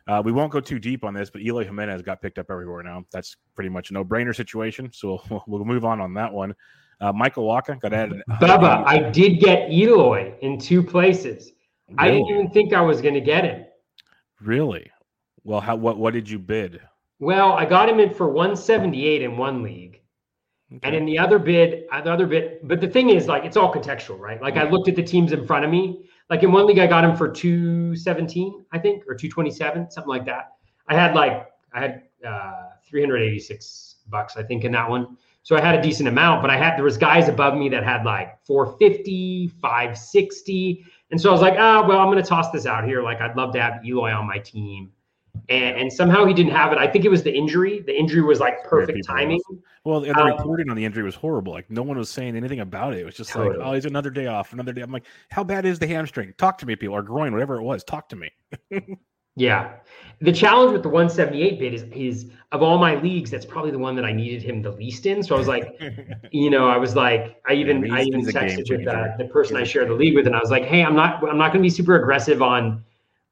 Uh, we won't go too deep on this, but Eloy Jimenez got picked up everywhere now. That's pretty much a no brainer situation. So we'll, we'll move on on that one. Uh, Michael Wacha got added. Bubba, I did get Eloy in two places. Really? I didn't even think I was going to get him. Really? Well, how what what did you bid? Well, I got him in for one seventy-eight in one league. Okay. And in the other bid, the other bid, but the thing is, like, it's all contextual, right? Like, yeah. I looked at the teams in front of me. Like, in one league, I got him for two seventeen, I think, or two twenty-seven, something like that. I had, like, I had uh, three eighty-six bucks, I think, in that one. So I had a decent amount, but I had, there was guys above me that had, like, four fifty, five sixty. And so I was like, ah, oh, well, I'm going to toss this out here. Like, I'd love to have Eloy on my team. And, and somehow he didn't have it. I think it was the injury. The injury was like perfect timing. Off. Well, the um, reporting on the injury was horrible. Like no one was saying anything about it. It was just totally. like, oh, he's another day off, another day. I'm like, how bad is the hamstring? Talk to me, people, or groin, whatever it was. Talk to me. yeah. The challenge with the one seventy-eight bid is, is of all my leagues, that's probably the one that I needed him the least in. So I was like, you know, I was like, I even yeah, I even texted with uh, the person I share the league with, and I was like, hey, I'm not I'm not going to be super aggressive on.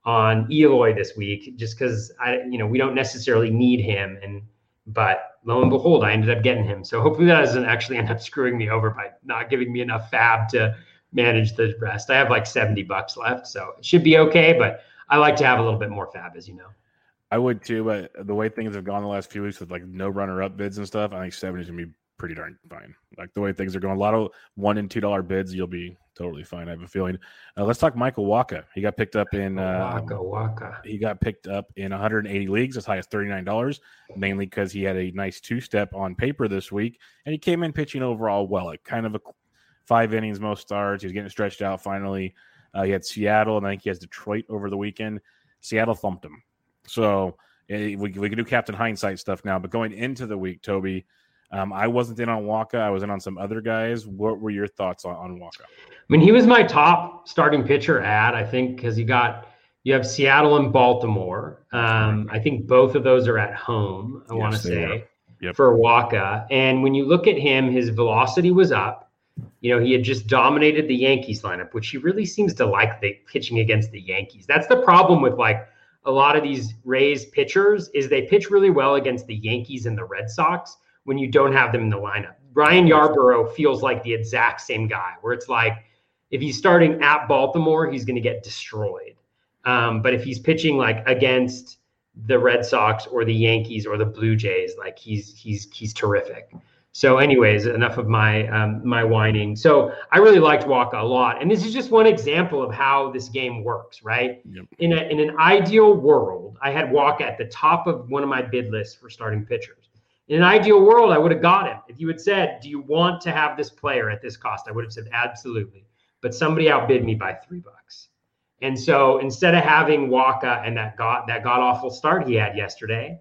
on Eloy this week, just because I, you know, we don't necessarily need him, and but lo and behold, I ended up getting him. So hopefully that doesn't actually end up screwing me over by not giving me enough fab to manage the rest. I have like seventy bucks left, so it should be okay. But I like to have a little bit more fab, as you know. I would too, but the way things have gone the last few weeks with like no runner-up bids and stuff, I think seventy is gonna be pretty darn fine. Like the way things are going, a lot of one and two dollar bids, you'll be totally fine, I have a feeling. Uh, let's talk Michael Wacha. He got picked up in uh, Wacha, Wacha. He got picked up in one eighty leagues, as high as thirty-nine dollars, mainly because he had a nice two-step on paper this week, and he came in pitching overall well. Like kind of a five innings, most starts. He was getting stretched out finally. Uh, he had Seattle, and I think he has Detroit over the weekend. Seattle thumped him. So we, we can do Captain Hindsight stuff now, but going into the week, Toby, um, I wasn't in on Wacha. I was in on some other guys. What were your thoughts on, on Wacha? I mean, he was my top starting pitcher ad, I think, because you got you have Seattle and Baltimore. Um, I think both of those are at home, I yes, want to say, yep. for Wacha. And when you look at him, his velocity was up. You know, he had just dominated the Yankees lineup, which he really seems to like the pitching against the Yankees. That's the problem with, like, a lot of these Rays pitchers is they pitch really well against the Yankees and the Red Sox when you don't have them in the lineup. Ryan Yarbrough feels like the exact same guy, where it's like if he's starting at Baltimore, he's going to get destroyed. Um, but if he's pitching, like, against the Red Sox or the Yankees or the Blue Jays, like, he's he's he's terrific. So anyways, enough of my um, my whining. So I really liked Wacha a lot. And this is just one example of how this game works, right? Yep. In a, in an ideal world, I had Wacha at the top of one of my bid lists for starting pitchers. In an ideal world, I would have got him. If you had said, do you want to have this player at this cost? I would have said, absolutely. But somebody outbid me by three bucks. And so instead of having Wacha and that got that god awful start he had yesterday,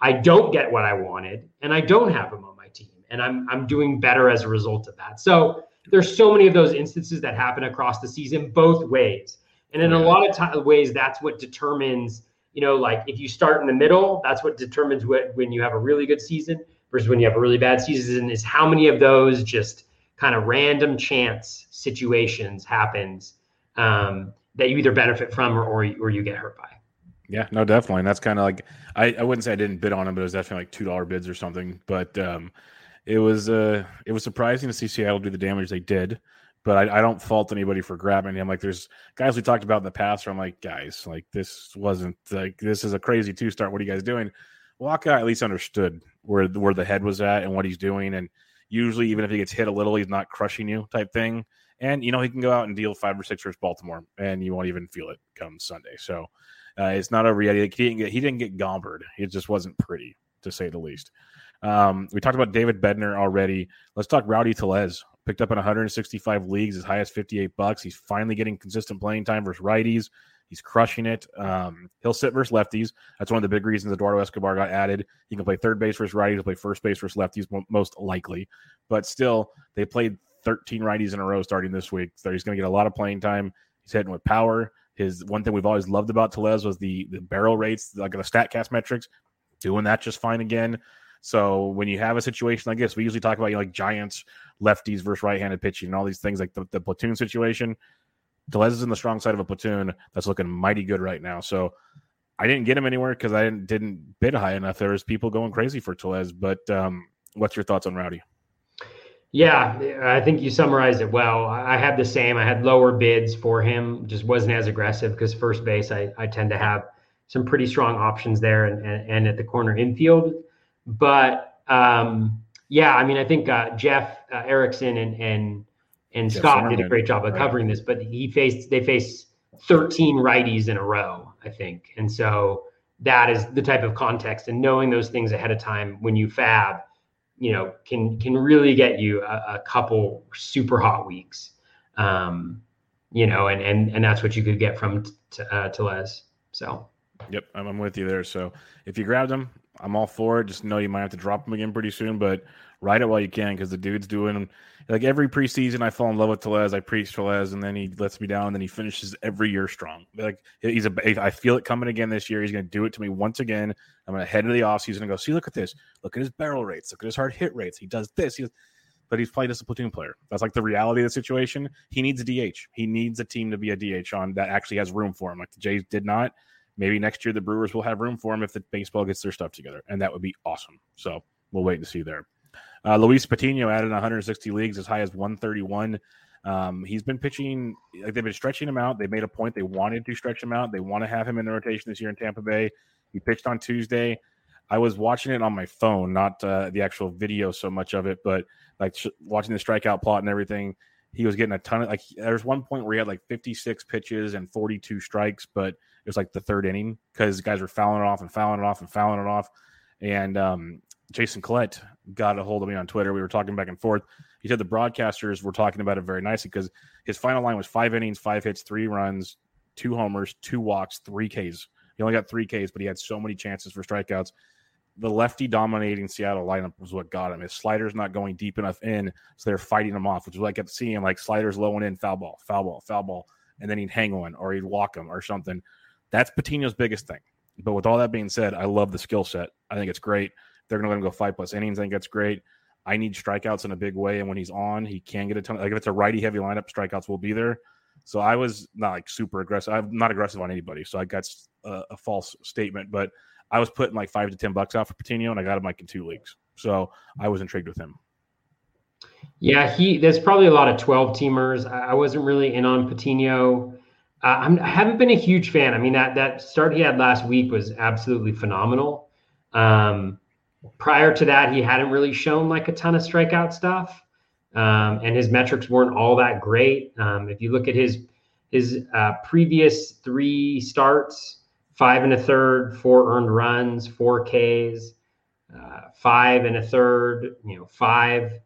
I don't get what I wanted, and I don't have him on my team. And I'm I'm doing better as a result of that. So there's so many of those instances that happen across the season, both ways. And in a lot of t- ways, that's what determines, you know, like if you start in the middle, that's what determines what, when you have a really good season versus when you have a really bad season, is how many of those just kind of random chance situations happens um, that you either benefit from or, or or you get hurt by. Yeah, no, definitely. And that's kind of like, I, I wouldn't say I didn't bid on him, but it was definitely like two dollar bids or something. But, um, It was uh, it was surprising to see Seattle do the damage they did, but I, I don't fault anybody for grabbing him. Like, there's guys we talked about in the past where I'm like, guys, like this wasn't like this is a crazy two start. What are you guys doing? Wacha at least understood where where the head was at and what he's doing, and usually even if he gets hit a little, he's not crushing you type thing. And you know he can go out and deal five or six versus Baltimore, and you won't even feel it come Sunday. So uh, it's not over yet. He didn't get he didn't get gombered. It just wasn't pretty, to say the least. Um, we talked about David Bednar already. Let's talk Rowdy Tellez. Picked up in one sixty-five leagues, as high as fifty-eight bucks. He's finally getting consistent playing time versus righties. He's crushing it. Um, he'll sit versus lefties. That's one of the big reasons Eduardo Escobar got added. He can play third base versus righties. He'll play first base versus lefties most likely. But still, they played thirteen righties in a row starting this week. So he's going to get a lot of playing time. He's hitting with power. His one thing we've always loved about Tellez was the, the barrel rates, like the StatCast metrics. Doing that just fine again. So when you have a situation like this, we usually talk about, you know, like Giants, lefties versus right-handed pitching and all these things, like the, the platoon situation. Tellez is in the strong side of a platoon that's looking mighty good right now. So I didn't get him anywhere because I didn't, didn't bid high enough. There was people going crazy for Tellez, but um, what's your thoughts on Rowdy? Yeah, I think you summarized it well. I had the same. I had lower bids for him, just wasn't as aggressive because first base, I, I tend to have some pretty strong options there and, and, and at the corner infield. But, um, yeah, I mean, I think uh, Jeff uh, Erickson and and, and Scott Farmer did a great job of covering this, but he faced they faced thirteen righties in a row, I think. And so that is the type of context, and knowing those things ahead of time when you fab, you know, can can really get you a, a couple super hot weeks, um, you know, and, and, and that's what you could get from t- t- uh, Tellez. So, yep, I'm, I'm with you there. So if you grabbed him, I'm all for it. Just know you might have to drop him again pretty soon, but ride it while you can because the dude's doing – like every preseason I fall in love with Tellez. I preach Tellez, and then he lets me down, and then he finishes every year strong. Like he's a, I feel it coming again this year. He's going to do it to me once again. I'm going to head into the offseason and go, see, look at this. Look at his barrel rates. Look at his hard hit rates. He does this. He does, but he's played as a platoon player. That's like the reality of the situation. He needs a D H. He needs a team to be a D H on that actually has room for him. Like the Jays did not. Maybe next year the Brewers will have room for him if the baseball gets their stuff together, and that would be awesome. So we'll wait and see there. Uh, Luis Patino added one sixty leagues, as high as one thirty-one. Um, he's been pitching like they've been stretching him out. They made a point they wanted to stretch him out. They want to have him in the rotation this year in Tampa Bay. He pitched on Tuesday. I was watching it on my phone, not uh, the actual video so much of it, but like sh- watching the strikeout plot and everything. He was getting a ton of like. There's one point where he had like fifty-six pitches and forty-two strikes, but it was like the third inning because guys were fouling it off and fouling it off and fouling it off. And um, Jason Collette got a hold of me on Twitter. We were talking back and forth. He said the broadcasters were talking about it very nicely because his final line was five innings, five hits, three runs, two homers, two walks, three Ks. He only got three Ks, but he had so many chances for strikeouts. The lefty dominating Seattle lineup was what got him. His slider's not going deep enough in, so they're fighting him off, which is what I kept seeing, like sliders low and in, foul ball, foul ball, foul ball, and then he'd hang one or he'd walk him or something. That's Patino's biggest thing. But with all that being said, I love the skill set. I think it's great. They're going to let him go five-plus innings. I think that's great. I need strikeouts in a big way, and when he's on, he can get a ton. Like, if it's a righty-heavy lineup, strikeouts will be there. So I was not, like, super aggressive. I'm not aggressive on anybody, so I got a, a false statement. But I was putting, like, five to ten bucks out for Patino, and I got him, like, in two leagues. So I was intrigued with him. Yeah, he. There's probably a lot of twelve-teamers. I wasn't really in on Patino. Uh, I'm, I haven't been a huge fan. I mean, that, that start he had last week was absolutely phenomenal. Um Prior to that, he hadn't really shown like a ton of strikeout stuff, um, and his metrics weren't all that great. Um, if you look at his his uh, previous three starts, five and a third, four earned runs, four Ks, uh, five and a third, you know, five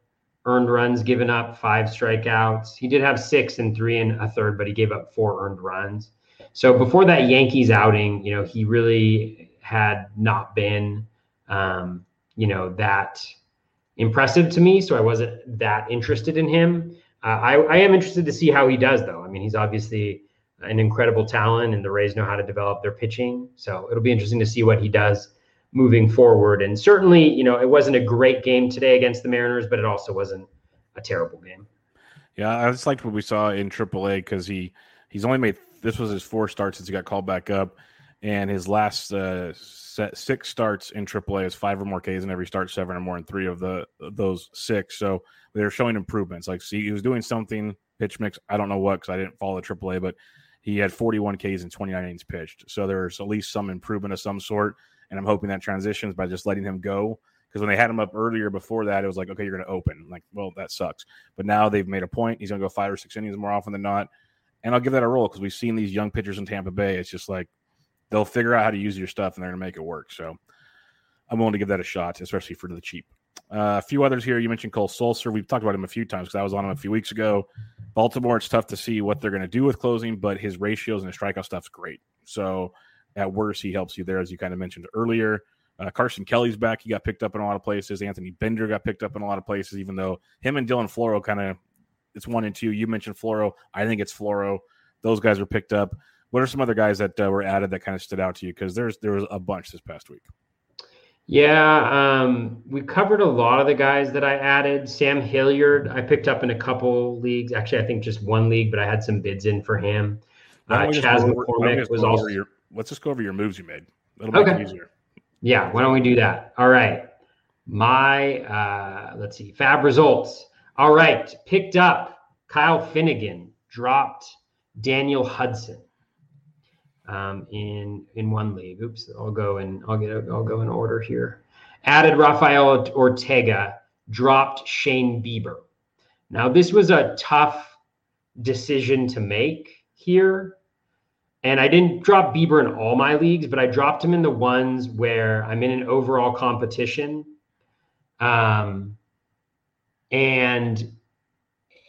earned runs given up, five strikeouts. He did have six and three and a third, but he gave up four earned runs. So before that Yankees outing, you know, he really had not been um, you know, that impressive to me. So I wasn't that interested in him. Uh, I, I am interested to see how he does though. I mean, he's obviously an incredible talent and the Rays know how to develop their pitching. So it'll be interesting to see what he does moving forward. And certainly, you know, it wasn't a great game today against the Mariners, but it also wasn't a terrible game. Yeah. I just liked what we saw in triple A cause he, he's only made, this was his fourth start since he got called back up. And his last uh, set, six starts in triple A is five or more Ks in every start, seven or more in three of the of those six. So they're showing improvements. Like, see, he was doing something, pitch mix. I don't know what because I didn't follow triple A, but he had forty-one Ks in twenty-nine innings pitched. So there's at least some improvement of some sort, and I'm hoping that transitions by just letting him go. Because when they had him up earlier before that, it was like, okay, you're going to open. I'm like, well, that sucks. But now they've made a point. He's going to go five or six innings more often than not. And I'll give that a roll because we've seen these young pitchers in Tampa Bay. It's just like, they'll figure out how to use your stuff, and they're going to make it work. So I'm willing to give that a shot, especially for the cheap. Uh, a few others here. You mentioned Cole Sulser. We've talked about him a few times because I was on him a few weeks ago. Baltimore, it's tough to see what they're going to do with closing, but his ratios and his strikeout stuff's great. So at worst, he helps you there, as you kind of mentioned earlier. Uh, Carson Kelly's back. He got picked up in a lot of places. Anthony Bender got picked up in a lot of places, even though him and Dylan Floro kind of – it's one and two. You mentioned Floro. I think it's Floro. Those guys were picked up. What are some other guys that uh, were added that kind of stood out to you? Because there's there was a bunch this past week. Yeah, um, we covered a lot of the guys that I added. Sam Hilliard, I picked up in a couple leagues. Actually, I think just one league, but I had some bids in for him. Uh, Chaz McCormick was also. Your, let's just go over your moves you made. It'll make okay. It easier. Yeah, why don't we do that? All right. My, uh, let's see, fab results. All right, picked up Kyle Finnegan, dropped Daniel Hudson. Um, in in one league. Oops, I'll go and I'll get I'll go in order here. Added Rafael Ortega, dropped Shane Bieber. Now this was a tough decision to make here, and I didn't drop Bieber in all my leagues, but I dropped him in the ones where I'm in an overall competition, um, and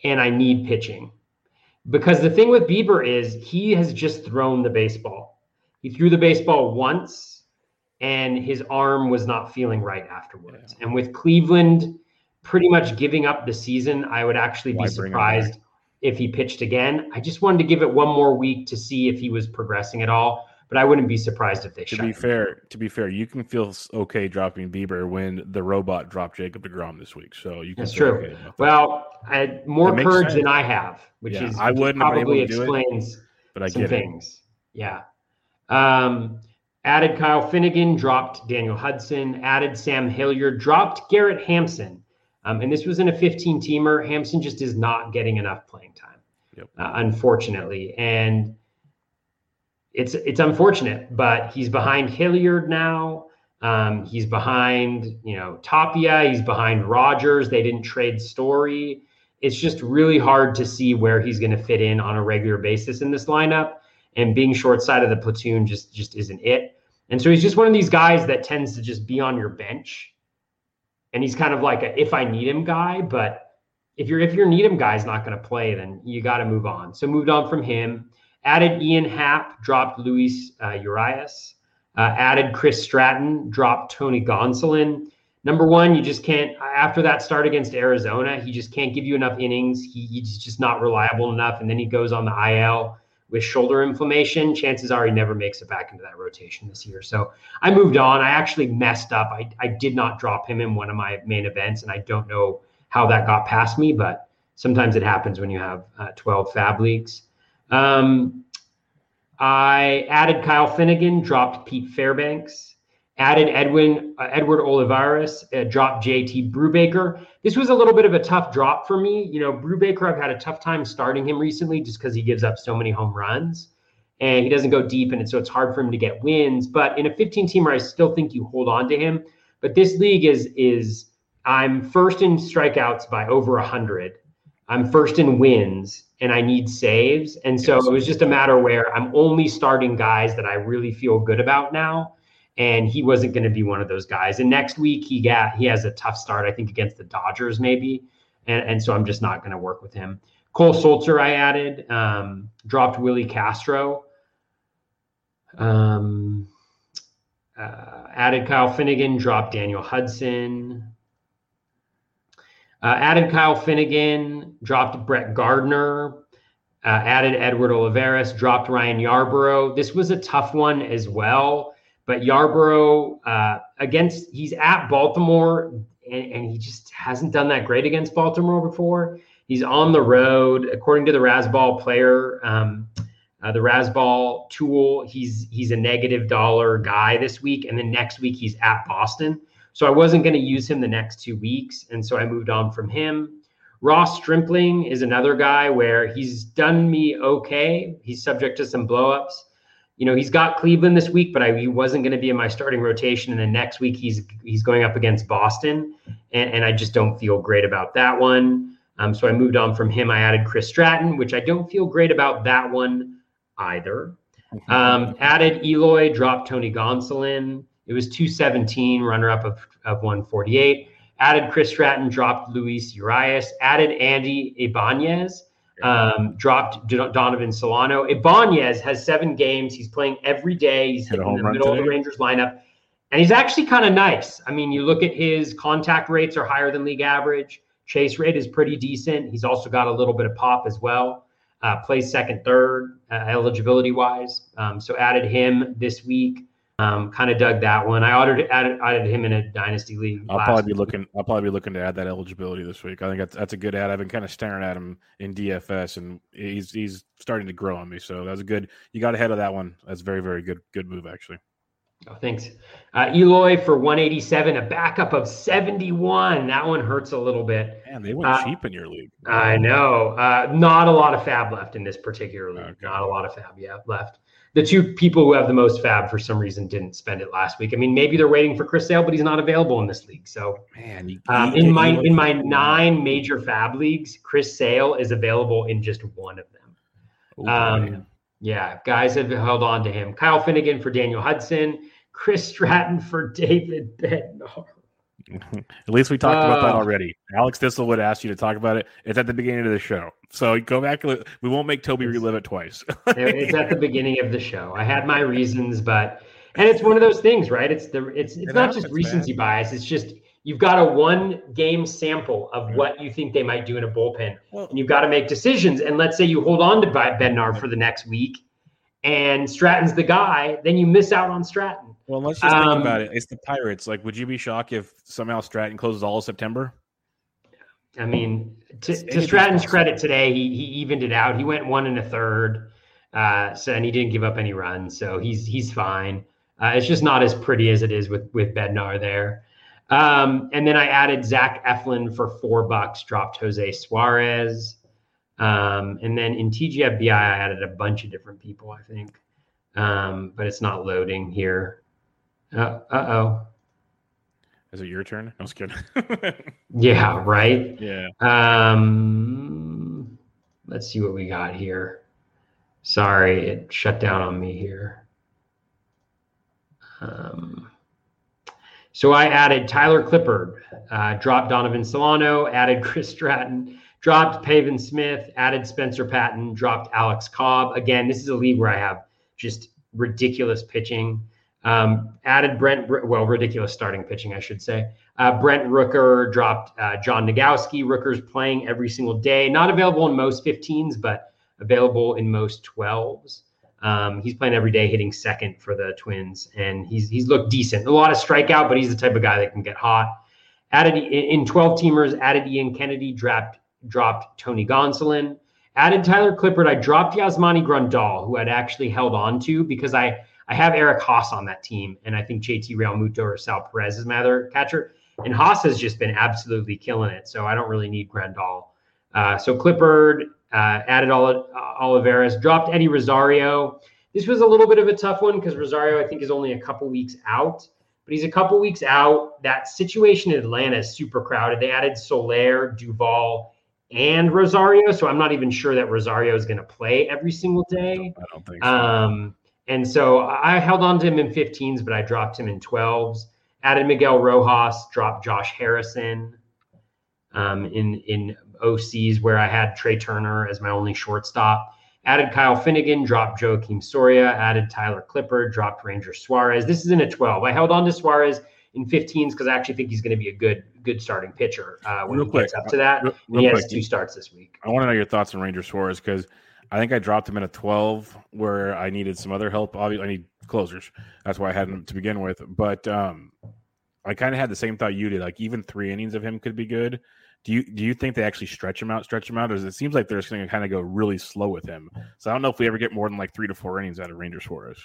and I need pitching. Because the thing with Bieber is he has just thrown the baseball. He threw the baseball once, and his arm was not feeling right afterwards. Yeah. And with Cleveland pretty much giving up the season, I would actually Why be surprised if he pitched again. I just wanted to give it one more week to see if he was progressing at all. But I wouldn't be surprised if they to shut be him. fair. To be fair, you can feel okay dropping Bieber when the robot dropped Jacob deGrom this week. So you can. That's true. Okay well, I had more courage sense. than I have, which yeah, is I which probably explains it, but I some get things. It. Yeah. Um, added Kyle Finnegan, dropped Daniel Hudson, added Sam Hilliard, dropped Garrett Hampson, um, and this was in a fifteen-teamer. Hampson just is not getting enough playing time, yep. uh, unfortunately, and. It's it's unfortunate, but he's behind Hilliard now. Um, he's behind, you know, Tapia. He's behind Rodgers. They didn't trade Story. It's just really hard to see where he's going to fit in on a regular basis in this lineup. And being short side of the platoon just just isn't it. And so he's just one of these guys that tends to just be on your bench. And he's kind of like a if I need him guy. But if you're if your need him guy is not going to play, then you got to move on. So moved on from him. Added Ian Happ, dropped Luis uh, Urias. Uh, added Chris Stratton, dropped Tony Gonsolin. Number one, you just can't, after that start against Arizona, he just can't give you enough innings. He, he's just not reliable enough. And then he goes on the I L with shoulder inflammation. Chances are he never makes it back into that rotation this year. So I moved on. I actually messed up. I, I did not drop him in one of my main events. And I don't know how that got past me, but sometimes it happens when you have uh, twelve fab leagues. Um, I added Kyle Finnegan, dropped Pete Fairbanks. Added Edwin, uh, Edward Olivares, uh, dropped J T Brubaker. This was a little bit of a tough drop for me. You know, Brubaker, I've had a tough time starting him recently just because he gives up so many home runs and he doesn't go deep, and so it's hard for him to get wins. But in a fifteen-teamer, I still think you hold on to him. But this league is, is I'm first in strikeouts by over one hundred. I'm first in wins, and I need saves. And so it was just a matter where I'm only starting guys that I really feel good about now. And he wasn't going to be one of those guys. And next week he got he has a tough start, I think, against the Dodgers maybe. And, and so I'm just not going to work with him. Cole Sulser I added, um, dropped Willie Castro, um, uh, added Kyle Finnegan, dropped Daniel Hudson, uh, added Kyle Finnegan, dropped Brett Gardner. Uh, added Edward Olivares, dropped Ryan Yarbrough. This was a tough one as well. But Yarbrough, uh, against he's at Baltimore, and, and he just hasn't done that great against Baltimore before. He's on the road, according to the Rasball player, um, uh, the Rasball tool. He's he's a negative dollar guy this week, and then next week he's at Boston. So I wasn't going to use him the next two weeks, and so I moved on from him. Ross Stripling is another guy where he's done me okay. He's subject to some blowups. You know, he's got Cleveland this week, but I, he wasn't going to be in my starting rotation. And then next week he's he's going up against Boston, and, and I just don't feel great about that one. Um, so I moved on from him. I added Chris Stratton, which I don't feel great about that one either. Um, added Eloy, dropped Tony Gonsolin. It was two seventeen, runner-up of, of one forty-eight. Added Chris Stratton, dropped Luis Urias. Added Andy Ibanez. Um, dropped Donovan Solano. Ibanez has seven games. He's playing every day. He's in the middle today. of the Rangers lineup. And he's actually kind of nice. I mean, you look at his contact rates are higher than league average. Chase rate is pretty decent. He's also got a little bit of pop as well. Uh, plays second, third, uh, eligibility-wise. Um, so added him this week. Um, kind of dug that one. I ordered, added added him in a dynasty league. I'll probably be week. looking. I'll probably be looking to add that eligibility this week. I think that's that's a good add. I've been kind of staring at him in D F S, and he's he's starting to grow on me. So that's a good. You got ahead of that one. That's very very good good move actually. Oh, thanks. Uh, Eloy for one eighty-seven, a backup of seventy-one. That one hurts a little bit. Man, they went uh, cheap in your league. I know. Uh, not a lot of fab left in this particular league. Okay. Not a lot of fab yeah, left. The two people who have the most fab for some reason didn't spend it last week. I mean, maybe they're waiting for Chris Sale, but he's not available in this league. So, man, you, um, you, in my in my nine major fab leagues, Chris Sale is available in just one of them. Ooh, um, yeah, guys have held on to him. Kyle Finnegan for Daniel Hudson, Chris Stratton for David Bednar. At least we talked uh, about that already. Alex Disselwood asked you to talk about it. It's at the beginning of the show. So go back. We won't make Toby relive it twice. It's at the beginning of the show. I had my reasons, but and it's one of those things, right? It's the it's it's it not happens, just recency man. bias. It's just you've got a one game sample of what you think they might do in a bullpen, well, and you've got to make decisions. And let's say you hold on to Bednar for the next week, and Stratton's the guy, then you miss out on Stratton. Well, let's just think um, about it. It's the Pirates. Like, would you be shocked if somehow Stratton closes all of September? I mean, to, to Stratton's credit today, he he evened it out. He went one and a third, uh, so and he didn't give up any runs, so he's he's fine. Uh, it's just not as pretty as it is with with Bednar there. Um, and then I added Zach Eflin for four bucks, dropped Jose Suarez, um, and then in T G F B I I added a bunch of different people, I think, um, but it's not loading here. Uh oh. Is it your turn? I was kidding. Yeah, right? Yeah. Um, let's see what we got here. Sorry, it shut down on me here. Um, so I added Tyler Clippard, uh, dropped Donovan Solano, added Chris Stratton, dropped Pavin Smith, added Spencer Patton, dropped Alex Cobb. Again, this is a league where I have just ridiculous pitching. Um, added Brent, well, ridiculous starting pitching, I should say. Uh, Brent Rooker, dropped uh, John Nagowski. Rooker's playing every single day. Not available in most fifteens, but available in most twelves. Um, he's playing every day, hitting second for the Twins, and he's he's looked decent. A lot of strikeout, but he's the type of guy that can get hot. Added in twelve-teamers, added Ian Kennedy, dropped dropped Tony Gonsolin, added Tyler Clippard. I dropped Yasmani Grandal, who I'd actually held on to because I, I have Eric Haas on that team, and I think J T Realmuto or Sal Perez is my other catcher. And Haas has just been absolutely killing it, so I don't really need Grandal. Uh, so Clippard, uh, added Ol- Olivares, dropped Eddie Rosario. This was a little bit of a tough one because Rosario, I think, is only a couple weeks out. But he's a couple weeks out. That situation in Atlanta is super crowded. They added Soler, Duvall, and Rosario, so I'm not even sure that Rosario is going to play every single day. I don't think so. Um, and so I held on to him in fifteens, but I dropped him in twelves. Added Miguel Rojas, dropped Josh Harrison um, in in O Cs where I had Trey Turner as my only shortstop. Added Kyle Finnegan, dropped Joaquin Soria, added Tyler Clippard, dropped Ranger Suarez. This is in a twelve. I held on to Suarez in fifteens because I actually think he's going to be a good good starting pitcher uh, when real he quick, gets up to that. Real, real he has quick. two starts this week. I want to know your thoughts on Ranger Suarez because I think I dropped him in a twelve where I needed some other help. Obviously, I need closers. That's why I had him to begin with. But um, I kind of had the same thought you did. Like even three innings of him could be good. Do you do you think they actually stretch him out, stretch him out? Or it seems like they're just going to kind of go really slow with him. So I don't know if we ever get more than like three to four innings out of Ranger Suarez.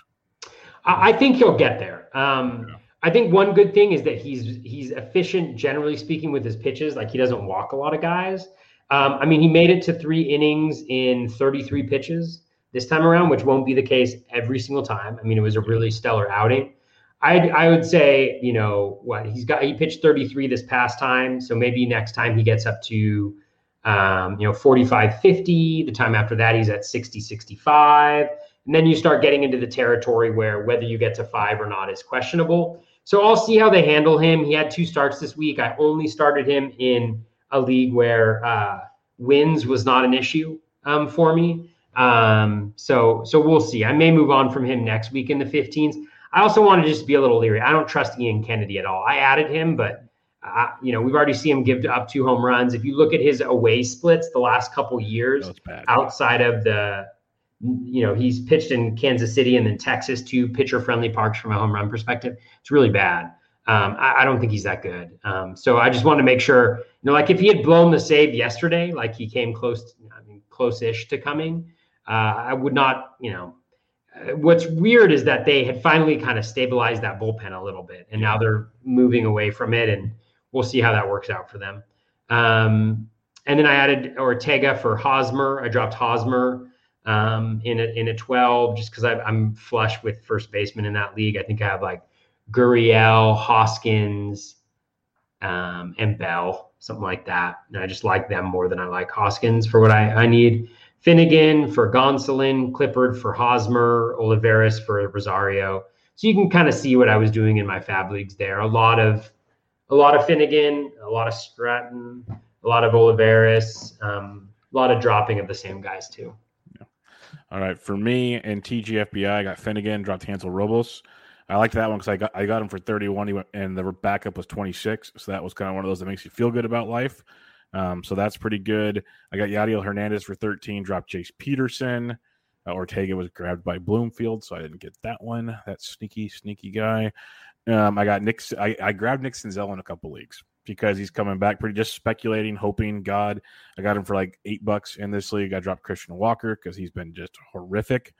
I think he'll get there. Um, yeah. I think one good thing is that he's he's efficient, generally speaking, with his pitches. Like he doesn't walk a lot of guys. Um, I mean, he made it to three innings in thirty-three pitches this time around, which won't be the case every single time. I mean, it was a really stellar outing. I'd, I would say, you know, what he's got, he pitched thirty-three this past time. So maybe next time he gets up to, um, you know, forty-five, fifty, the time after that he's at sixty, sixty-five. And then you start getting into the territory where whether you get to five or not is questionable. So I'll see how they handle him. He had two starts this week. I only started him in a league where uh, wins was not an issue um, for me. Um, so, so we'll see. I may move on from him next week in the fifteens. I also want to just be a little leery. I don't trust Ian Kennedy at all. I added him, but I, you know, we've already seen him give up two home runs. If you look at his away splits the last couple years, no, outside of the, you know, he's pitched in Kansas City and then Texas, two pitcher-friendly parks from a home run perspective. It's really bad. Um, I, I don't think he's that good. Um, so I just want to make sure, you know, like if he had blown the save yesterday, like he came close, to, I mean, close-ish to coming, uh, I would not, you know. What's weird is that they had finally kind of stabilized that bullpen a little bit, and now they're moving away from it, and we'll see how that works out for them. Um, and then I added Ortega for Hosmer. I dropped Hosmer um, in a in a twelve just because I'm flush with first baseman in that league. I think I have like Gurriel, Hoskins, um, and Bell, something like that. And I just like them more than I like Hoskins for what I, I need. Finnegan for Gonsolin, Clippard for Hosmer, Olivares for Rosario. So you can kind of see what I was doing in my fab leagues there. A lot of, a lot of Finnegan, a lot of Stratton, a lot of Olivares, um, a lot of dropping of the same guys too. Yeah. All right, for me in T G F B I, I got Finnegan, dropped Hansel Robles. I liked that one because I got I got him for thirty-one. He went, and the backup was twenty-six. So that was kind of one of those that makes you feel good about life. Um, so that's pretty good. I got Yadiel Hernandez for thirteen, dropped Jace Peterson. Uh, Ortega was grabbed by Bloomfield, so I didn't get that one. That sneaky, sneaky guy. Um, I got Nick. I, I grabbed Nick Senzel in a couple leagues because he's coming back. Pretty just speculating, hoping God. I got him for like eight bucks in this league. I dropped Christian Walker because he's been just horrific.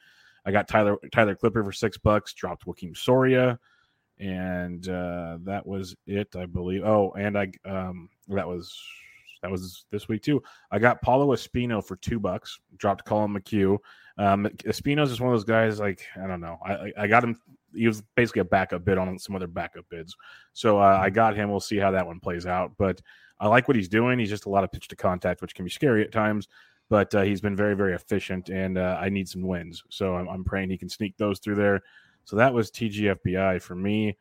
I got Tyler Tyler Clippard for six bucks. Dropped Joaquin Soria, and uh, that was it, I believe. Oh, and I um, that was. That was this week, too. I got Paulo Espino for two bucks, dropped Colin McHugh. Um, Espino's just one of those guys, like, I don't know. I I got him. He was basically a backup bid on some other backup bids. So uh, I got him. We'll see how that one plays out. But I like what he's doing. He's just a lot of pitch to contact, which can be scary at times. But uh, he's been very, very efficient, and uh, I need some wins. So I'm, I'm praying he can sneak those through there. So that was T G F B I for me.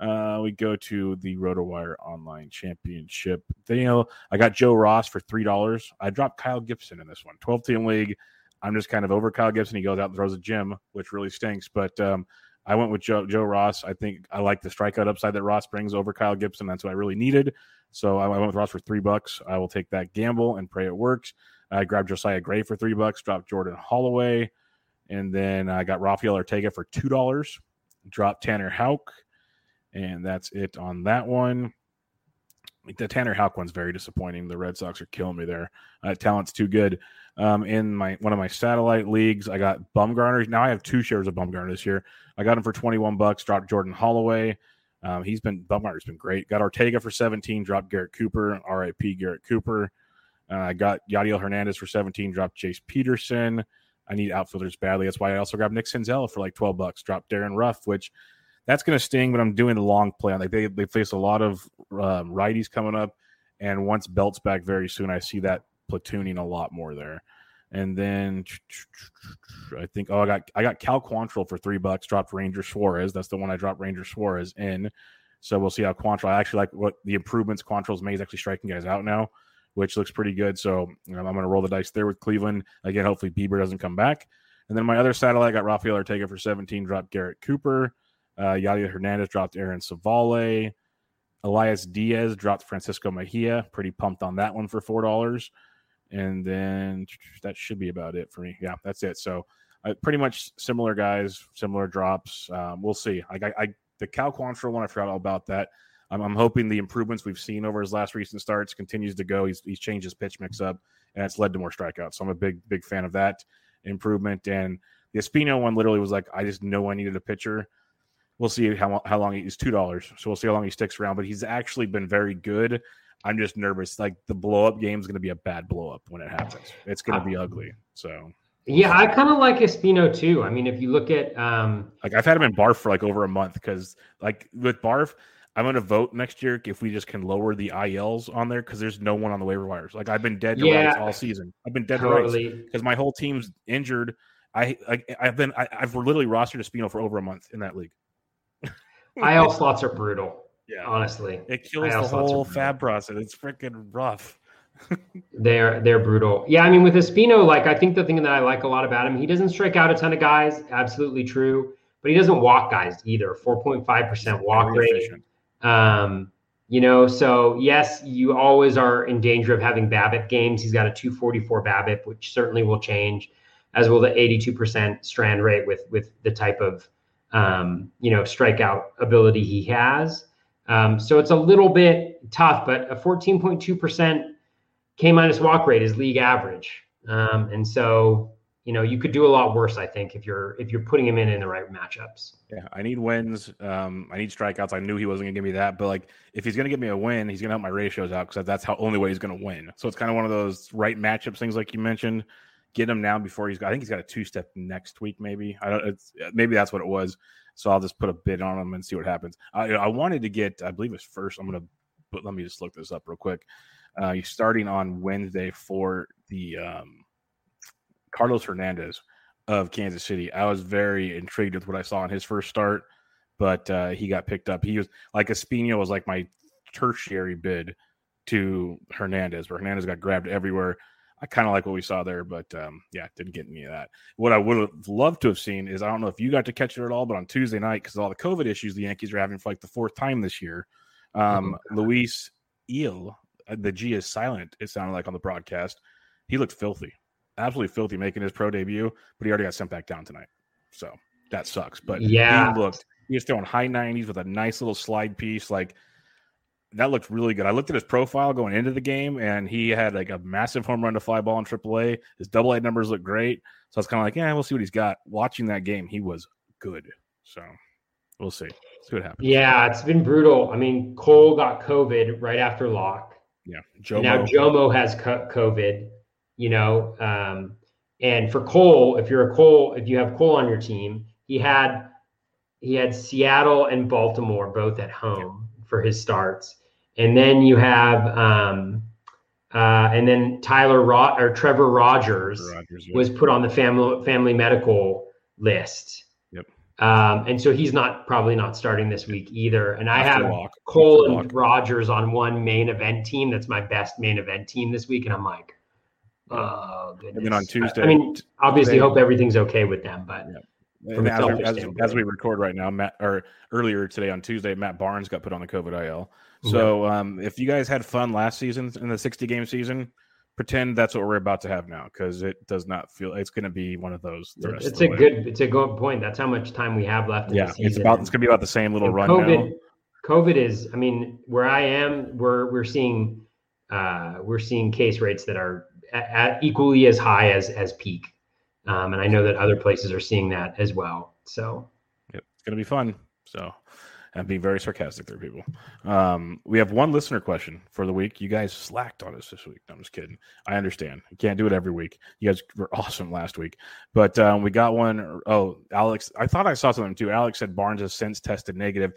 Uh, we go to the RotoWire Online Championship. They, you know, I got Joe Ross for three dollars. I dropped Kyle Gibson in this one. twelve-team league. I'm just kind of over Kyle Gibson. He goes out and throws a gem, which really stinks. But um, I went with Joe, Joe Ross. I think I like the strikeout upside that Ross brings over Kyle Gibson. That's what I really needed. So I, I went with Ross for three bucks. I will take that gamble and pray it works. I grabbed Josiah Gray for three bucks, dropped Jordan Holloway. And then I got Rafael Ortega for two dollars, dropped Tanner Houck. And that's it on that one. The Tanner Houck one's very disappointing. The Red Sox are killing me there. Uh, talent's too good. Um, in my one of my satellite leagues, I got Bumgarner. Now I have two shares of Bumgarner this year. I got him for twenty-one bucks, dropped Jordan Holloway. Um, he's been Bumgarner's been great. Got Ortega for seventeen, dropped Garrett Cooper. R I P Garrett Cooper. I uh, got Yadiel Hernandez for seventeen, dropped Chase Peterson. I need outfielders badly. That's why I also grabbed Nick Senzel for like twelve bucks, dropped Darren Ruff, which that's going to sting, but I'm doing the long play. Like they, they face a lot of uh, righties coming up, and once Belt's back very soon, I see that platooning a lot more there. And then I think, oh, I got I got Cal Quantrill for three bucks, dropped Ranger Suarez. That's the one I dropped Ranger Suarez in. So we'll see how Quantrill. I actually like what the improvements Quantrill's made. He's actually striking guys out now, which looks pretty good. So um, I'm going to roll the dice there with Cleveland. Again, hopefully Bieber doesn't come back. And then my other satellite, I got Rafael Ortega for seventeen, dropped Garrett Cooper. Uh, Yadier Hernandez dropped Aaron Savale. Elias Diaz dropped Francisco Mejia. Pretty pumped on that one for four dollars. And then that should be about it for me. Yeah, that's it. So uh, pretty much similar guys, similar drops. Um, we'll see. I, I, I the Cal Quantrill one, I forgot all about that. I'm, I'm hoping the improvements we've seen over his last recent starts continues to go. He's, he's changed his pitch mix up, and it's led to more strikeouts. So I'm a big, big fan of that improvement. And the Espino one literally was like, I just know I needed a pitcher. We'll see how how long he's two dollars. So we'll see how long he sticks around. But he's actually been very good. I'm just nervous. Like the blow up game is going to be a bad blow up when it happens. It's going to be ugly. So yeah, I kind of like Espino too. I mean, if you look at um, like I've had him in Barf for like over a month because like with Barf, I'm going to vote next year if we just can lower the I Ls on there because there's no one on the waiver wires. Like I've been dead to yeah, rights all season. I've been dead totally. to rights because my whole team's injured. I, I I've been I, I've literally rostered Espino for over a month in that league. I L slots are brutal. Yeah, honestly, it kills I L the whole fab process. It's freaking rough. they're they're brutal. Yeah, I mean with Espino, like I think the thing that I like a lot about him, he doesn't strike out a ton of guys. Absolutely true, but he doesn't walk guys either. four point five percent walk rate. Efficient. Um, you know, so yes, you always are in danger of having BABIP games. He's got a two forty-four BABIP, which certainly will change, as will the eighty-two percent strand rate with with the type of um, you know, strikeout ability he has. Um, so it's a little bit tough, but a fourteen point two percent K minus walk rate is league average. Um, and so, you know, you could do a lot worse, I think, if you're, if you're putting him in, in the right matchups. Yeah. I need wins. Um, I need strikeouts. I knew he wasn't gonna give me that, but like, if he's going to give me a win, he's going to help my ratios out. Cause that's how only way he's going to win. So it's kind of one of those right matchups things. Like you mentioned, get him now before he's got, I think he's got a two step next week. Maybe I don't, it's, maybe that's what it was. So I'll just put a bid on him and see what happens. I, I wanted to get, I believe it's first, I'm going to, but let me just look this up real quick. Uh, he's starting on Wednesday for the, um, Carlos Hernandez of Kansas City. I was very intrigued with what I saw in his first start, but uh, he got picked up. He was like Espino was like my tertiary bid to Hernandez, where Hernandez got grabbed everywhere. I kind of like what we saw there, but um, yeah, didn't get any of that. What I would have loved to have seen is, I don't know if you got to catch it at all, but on Tuesday night, because of all the COVID issues the Yankees are having for like the fourth time this year, um, oh Luis Urias, the G is silent, it sounded like on the broadcast, he looked filthy. Absolutely filthy making his pro debut, but he already got sent back down tonight. So that sucks. But yeah, he looked, he was throwing high nineties with a nice little slide piece. Like that looked really good. I looked at his profile going into the game, and he had like a massive home run to fly ball in triple A. His double A numbers look great. So I was kind of like, yeah, we'll see what he's got. Watching that game, he was good. So we'll see. Let's see what happens. Yeah, it's been brutal. I mean, Cole got COVID right after lock. Yeah. Jomo. Now Jomo has COVID. You know, um, and for Cole, if you're a Cole, if you have Cole on your team, he had he had Seattle and Baltimore both at home for his starts, and then you have um, uh, and then Tyler Rod or Trevor Rodgers, Rodgers yeah. was put on the family family medical list. Yep. Um, and so he's not probably not starting this week either. And I have, have Cole have and Rodgers on one main event team. That's my best main event team this week. And I'm like, oh, goodness. And then on Tuesday, I, I mean, obviously they, hope everything is okay with them, but yeah. from as, we, as, as we record right now, Matt, or earlier today on Tuesday, Matt Barnes got put on the COVID I L. So yeah. um, if you guys had fun last season in the sixty game season, pretend that's what we're about to have now, because it does not feel it's going to be one of those. The rest it's of the a way. good, it's a good point. That's how much time we have left. In yeah, the season. it's about it's going to be about the same little and run. COVID, now. COVID is. I mean, where I am, we're we're seeing uh, we're seeing case rates that are at, at equally as high as as peak, um, and I know that other places are seeing that as well. So, yep. It's going to be fun. So. And be very sarcastic there, people. Um, we have one listener question for the week. You guys slacked on us this week. No, I'm just kidding. I understand. You can't do it every week. You guys were awesome last week. But um, we got one. Oh, Alex. I thought I saw something, too. Alex said Barnes has since tested negative.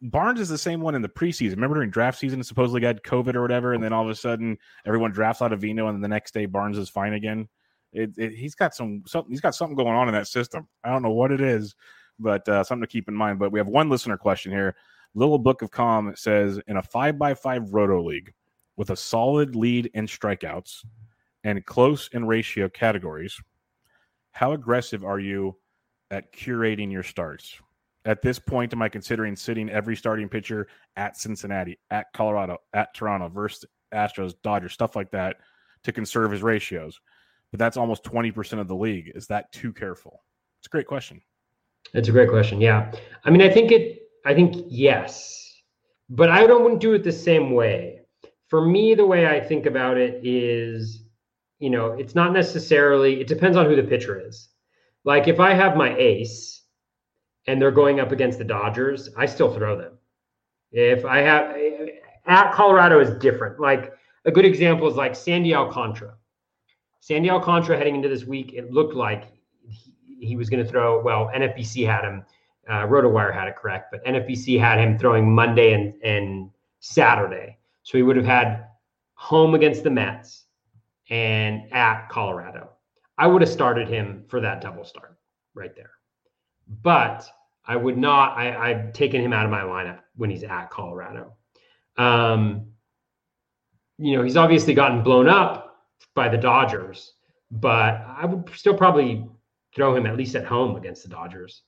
Barnes is the same one in the preseason. Remember during draft season, supposedly got COVID or whatever, and then all of a sudden everyone drafts out of Vino, and the next day Barnes is fine again. It, it, he's got some something. He's got something going on in that system. I don't know what it is. But uh, something to keep in mind. But we have one listener question here. Little Book of Calm says, in a five by five roto league with a solid lead in strikeouts and close in ratio categories, how aggressive are you at curating your starts? At this point, am I considering sitting every starting pitcher at Cincinnati, at Colorado, at Toronto versus Astros, Dodgers, stuff like that to conserve his ratios? But that's almost twenty percent of the league. Is that too careful? It's a great question. That's a great question. Yeah. I mean, I think it, I think yes, but I don't want to do it the same way. For me, the way I think about it is, you know, it's not necessarily, it depends on who the pitcher is. Like if I have my ace and they're going up against the Dodgers, I still throw them. If I have, at Colorado is different. Like a good example is like Sandy Alcantara. Sandy Alcantara heading into this week, it looked like he was going to throw, well, N F B C had him, uh, RotoWire had it correct, but N F B C had him throwing Monday and, and Saturday. So he would have had home against the Mets and at Colorado. I would have started him for that double start right there. But I would not, I, I've taken him out of my lineup when he's at Colorado. Um, you know, he's obviously gotten blown up by the Dodgers, but I would still probably throw him at least at home against the Dodgers.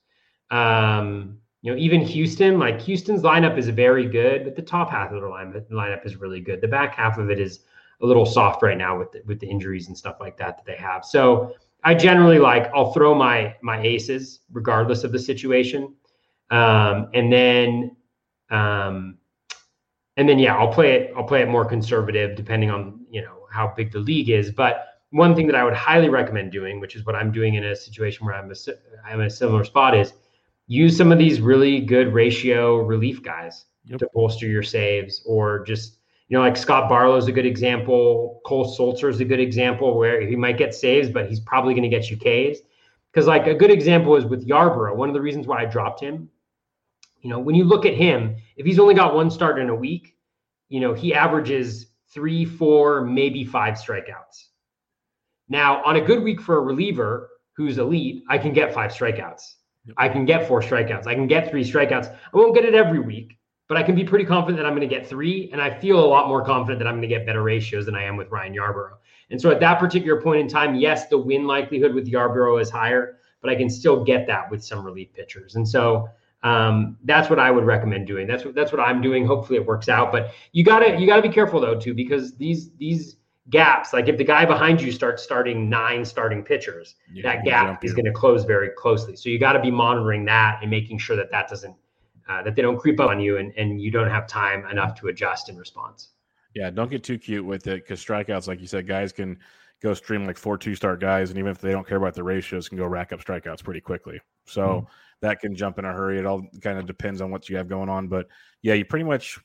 Um, you know, even Houston, like Houston's lineup is very good, but the top half of their lineup, lineup is really good. The back half of it is a little soft right now with the, with the injuries and stuff like that that they have. So I generally like, I'll throw my, my aces regardless of the situation. Um, and then, um, and then, yeah, I'll play it. I'll play it more conservative depending on, you know, how big the league is, but one thing that I would highly recommend doing, which is what I'm doing in a situation where I'm, a, I'm in a similar spot, is use some of these really good ratio relief guys yep. to bolster your saves, or just, you know, like Scott Barlow is a good example. Cole Sulser is a good example where he might get saves, but he's probably going to get you Ks. Because like a good example is with Yarbrough. One of the reasons why I dropped him, you know, when you look at him, if he's only got one start in a week, you know, he averages three, four, maybe five strikeouts. Now, on a good week for a reliever who's elite, I can get five strikeouts. I can get four strikeouts. I can get three strikeouts. I won't get it every week, but I can be pretty confident that I'm going to get three, and I feel a lot more confident that I'm going to get better ratios than I am with Ryan Yarbrough. And so at that particular point in time, yes, the win likelihood with Yarbrough is higher, but I can still get that with some relief pitchers. And so um, that's what I would recommend doing. That's what that's what I'm doing. Hopefully it works out. But you gotta you gotta be careful though too, because these these. gaps, like if the guy behind you starts starting nine starting pitchers, yeah, that gap is going to close very closely. So you got to be monitoring that and making sure that that doesn't, uh, that they don't creep up on you and, and you don't have time enough to adjust in response. Yeah, don't get too cute with it, because strikeouts, like you said, guys can go stream like four two star guys, and even if they don't care about the ratios, can go rack up strikeouts pretty quickly. So mm-hmm. that can jump in a hurry. It all kind of depends on what you have going on, but yeah, you pretty much.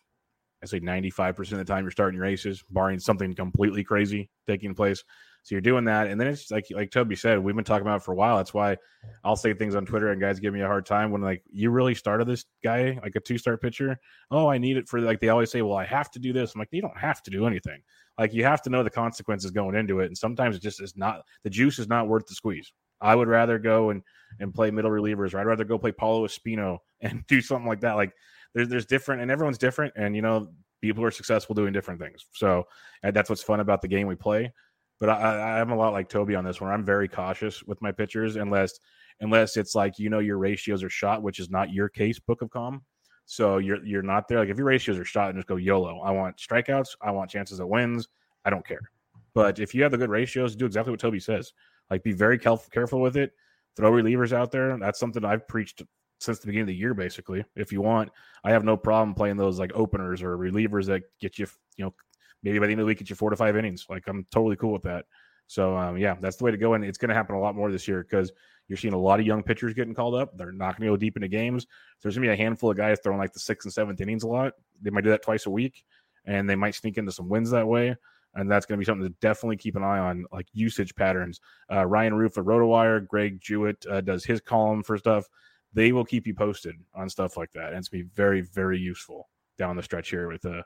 I say ninety-five percent of the time you're starting your aces, barring something completely crazy taking place. So you're doing that. And then it's like, like Toby said, we've been talking about it for a while. That's why I'll say things on Twitter and guys give me a hard time when like, you really started this guy, like a two-star pitcher. Oh, I need it for like, they always say, well, I have to do this. I'm like, you don't have to do anything. Like you have to know the consequences going into it. And sometimes it just is not, the juice is not worth the squeeze. I would rather go and, and play middle relievers, or I'd rather go play Paulo Espino and do something like that. Like there's, there's different, and everyone's different. And, you know, people are successful doing different things. So and that's what's fun about the game we play. But I, I'm a lot like Toby on this one. I'm very cautious with my pitchers unless unless it's like, you know, your ratios are shot, which is not your case, Book of Calm. So you're you're not there. Like if your ratios are shot, and just go YOLO. I want strikeouts. I want chances at wins. I don't care. But if you have the good ratios, do exactly what Toby says. Like be very careful with it. Throw relievers out there. That's something I've preached since the beginning of the year, basically. If you want, I have no problem playing those like openers or relievers that get you, you know, maybe by the end of the week, get you four to five innings. Like, I'm totally cool with that. So, um, yeah, that's the way to go. And it's going to happen a lot more this year because you're seeing a lot of young pitchers getting called up. They're not going to go deep into games. So there's going to be a handful of guys throwing like the sixth and seventh innings a lot. They might do that twice a week, and they might sneak into some wins that way. And that's going to be something to definitely keep an eye on, like usage patterns. Uh, Ryan Roof at RotoWire, Greg Jewett uh, does his column for stuff. They will keep you posted on stuff like that. And it's going to be very, very useful down the stretch here with uh,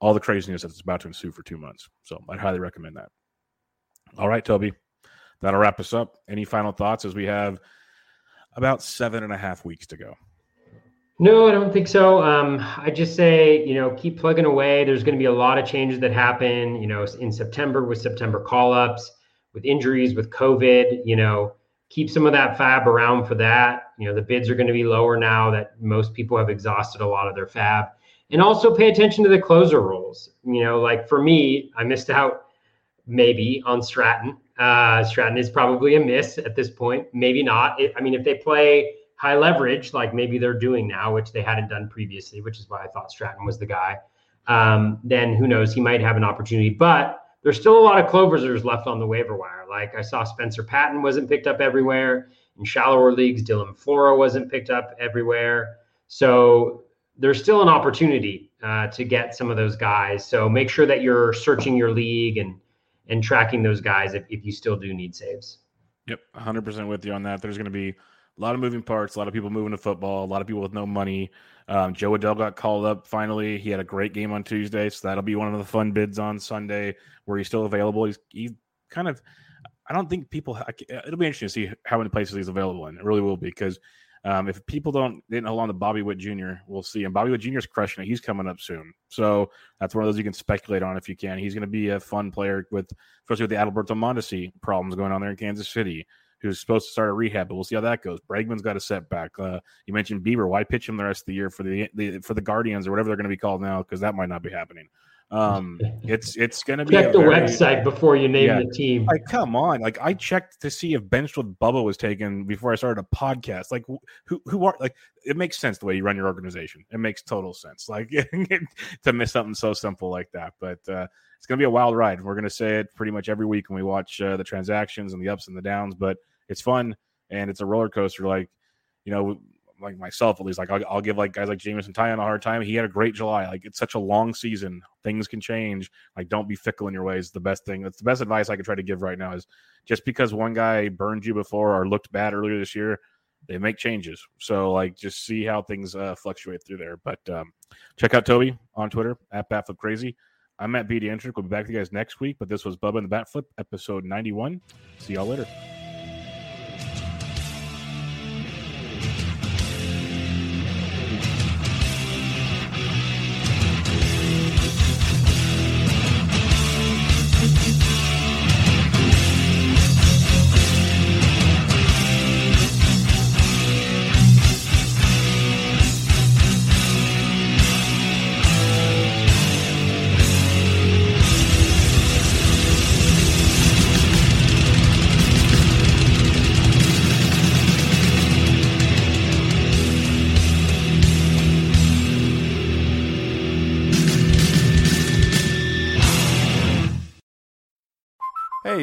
all the craziness that's about to ensue for two months. So I'd highly recommend that. All right, Toby, that'll wrap us up. Any final thoughts as we have about seven and a half weeks to go? No, I don't think so. Um, I just say, you know, keep plugging away. There's going to be a lot of changes that happen, you know, in September with September call-ups, with injuries, with COVID, you know, keep some of that fab around for that. You know, the bids are going to be lower now that most people have exhausted a lot of their fab. And also pay attention to the closer roles. You know, like for me, I missed out maybe on Stratton. Uh, Stratton is probably a miss at this point. Maybe not. It, I mean, if they play high leverage, like maybe they're doing now, which they hadn't done previously, which is why I thought Stratton was the guy, um, then who knows, he might have an opportunity. But there's still a lot of closers left on the waiver wire. Like I saw Spencer Patton wasn't picked up everywhere. In shallower leagues, Dylan Floro wasn't picked up everywhere. So there's still an opportunity uh, to get some of those guys. So make sure that you're searching your league and and tracking those guys if, if you still do need saves. Yep, one hundred percent with you on that. There's going to be a lot of moving parts, a lot of people moving to football, a lot of people with no money. Um, Joe Adell got called up finally. He had a great game on Tuesday, so that'll be one of the fun bids on Sunday where he's still available. He's he kind of – I don't think people – it'll be interesting to see how many places he's available in. It really will be because um, if people don't – didn't hold on to Bobby Witt Junior, we'll see. And Bobby Witt Junior is crushing it. He's coming up soon. So that's one of those you can speculate on if you can. He's going to be a fun player, with especially with the Adalberto Mondesi problems going on there in Kansas City, who's supposed to start a rehab, but we'll see how that goes. Bregman's got a setback. Uh, you mentioned Bieber. Why pitch him the rest of the year for the, the for the Guardians or whatever they're going to be called now? Because that might not be happening. Um, it's it's going to be check the very, website before you name yeah, the team. Like, come on! Like I checked to see if Benched with Bubba was taken before I started a podcast. Like who who are like? It makes sense the way you run your organization. It makes total sense. Like to miss something so simple like that, but. Uh, It's going to be a wild ride. We're going to say it pretty much every week when we watch uh, the transactions and the ups and the downs, but it's fun and it's a roller coaster. Like, you know, like myself, at least, like I'll, I'll give like guys like Jameson Tyon a hard time. He had a great July. Like it's such a long season. Things can change. Like don't be fickle in your ways. The best thing. That's the best advice I could try to give right now is just because one guy burned you before or looked bad earlier this year, they make changes. So like, just see how things uh, fluctuate through there. But um, check out Toby on Twitter at BatFlipCrazy. I'm at B D Entrick. We'll be back to you guys next week, but this was Bubba and the Bat Flip, episode ninety-one. See y'all later. Hey,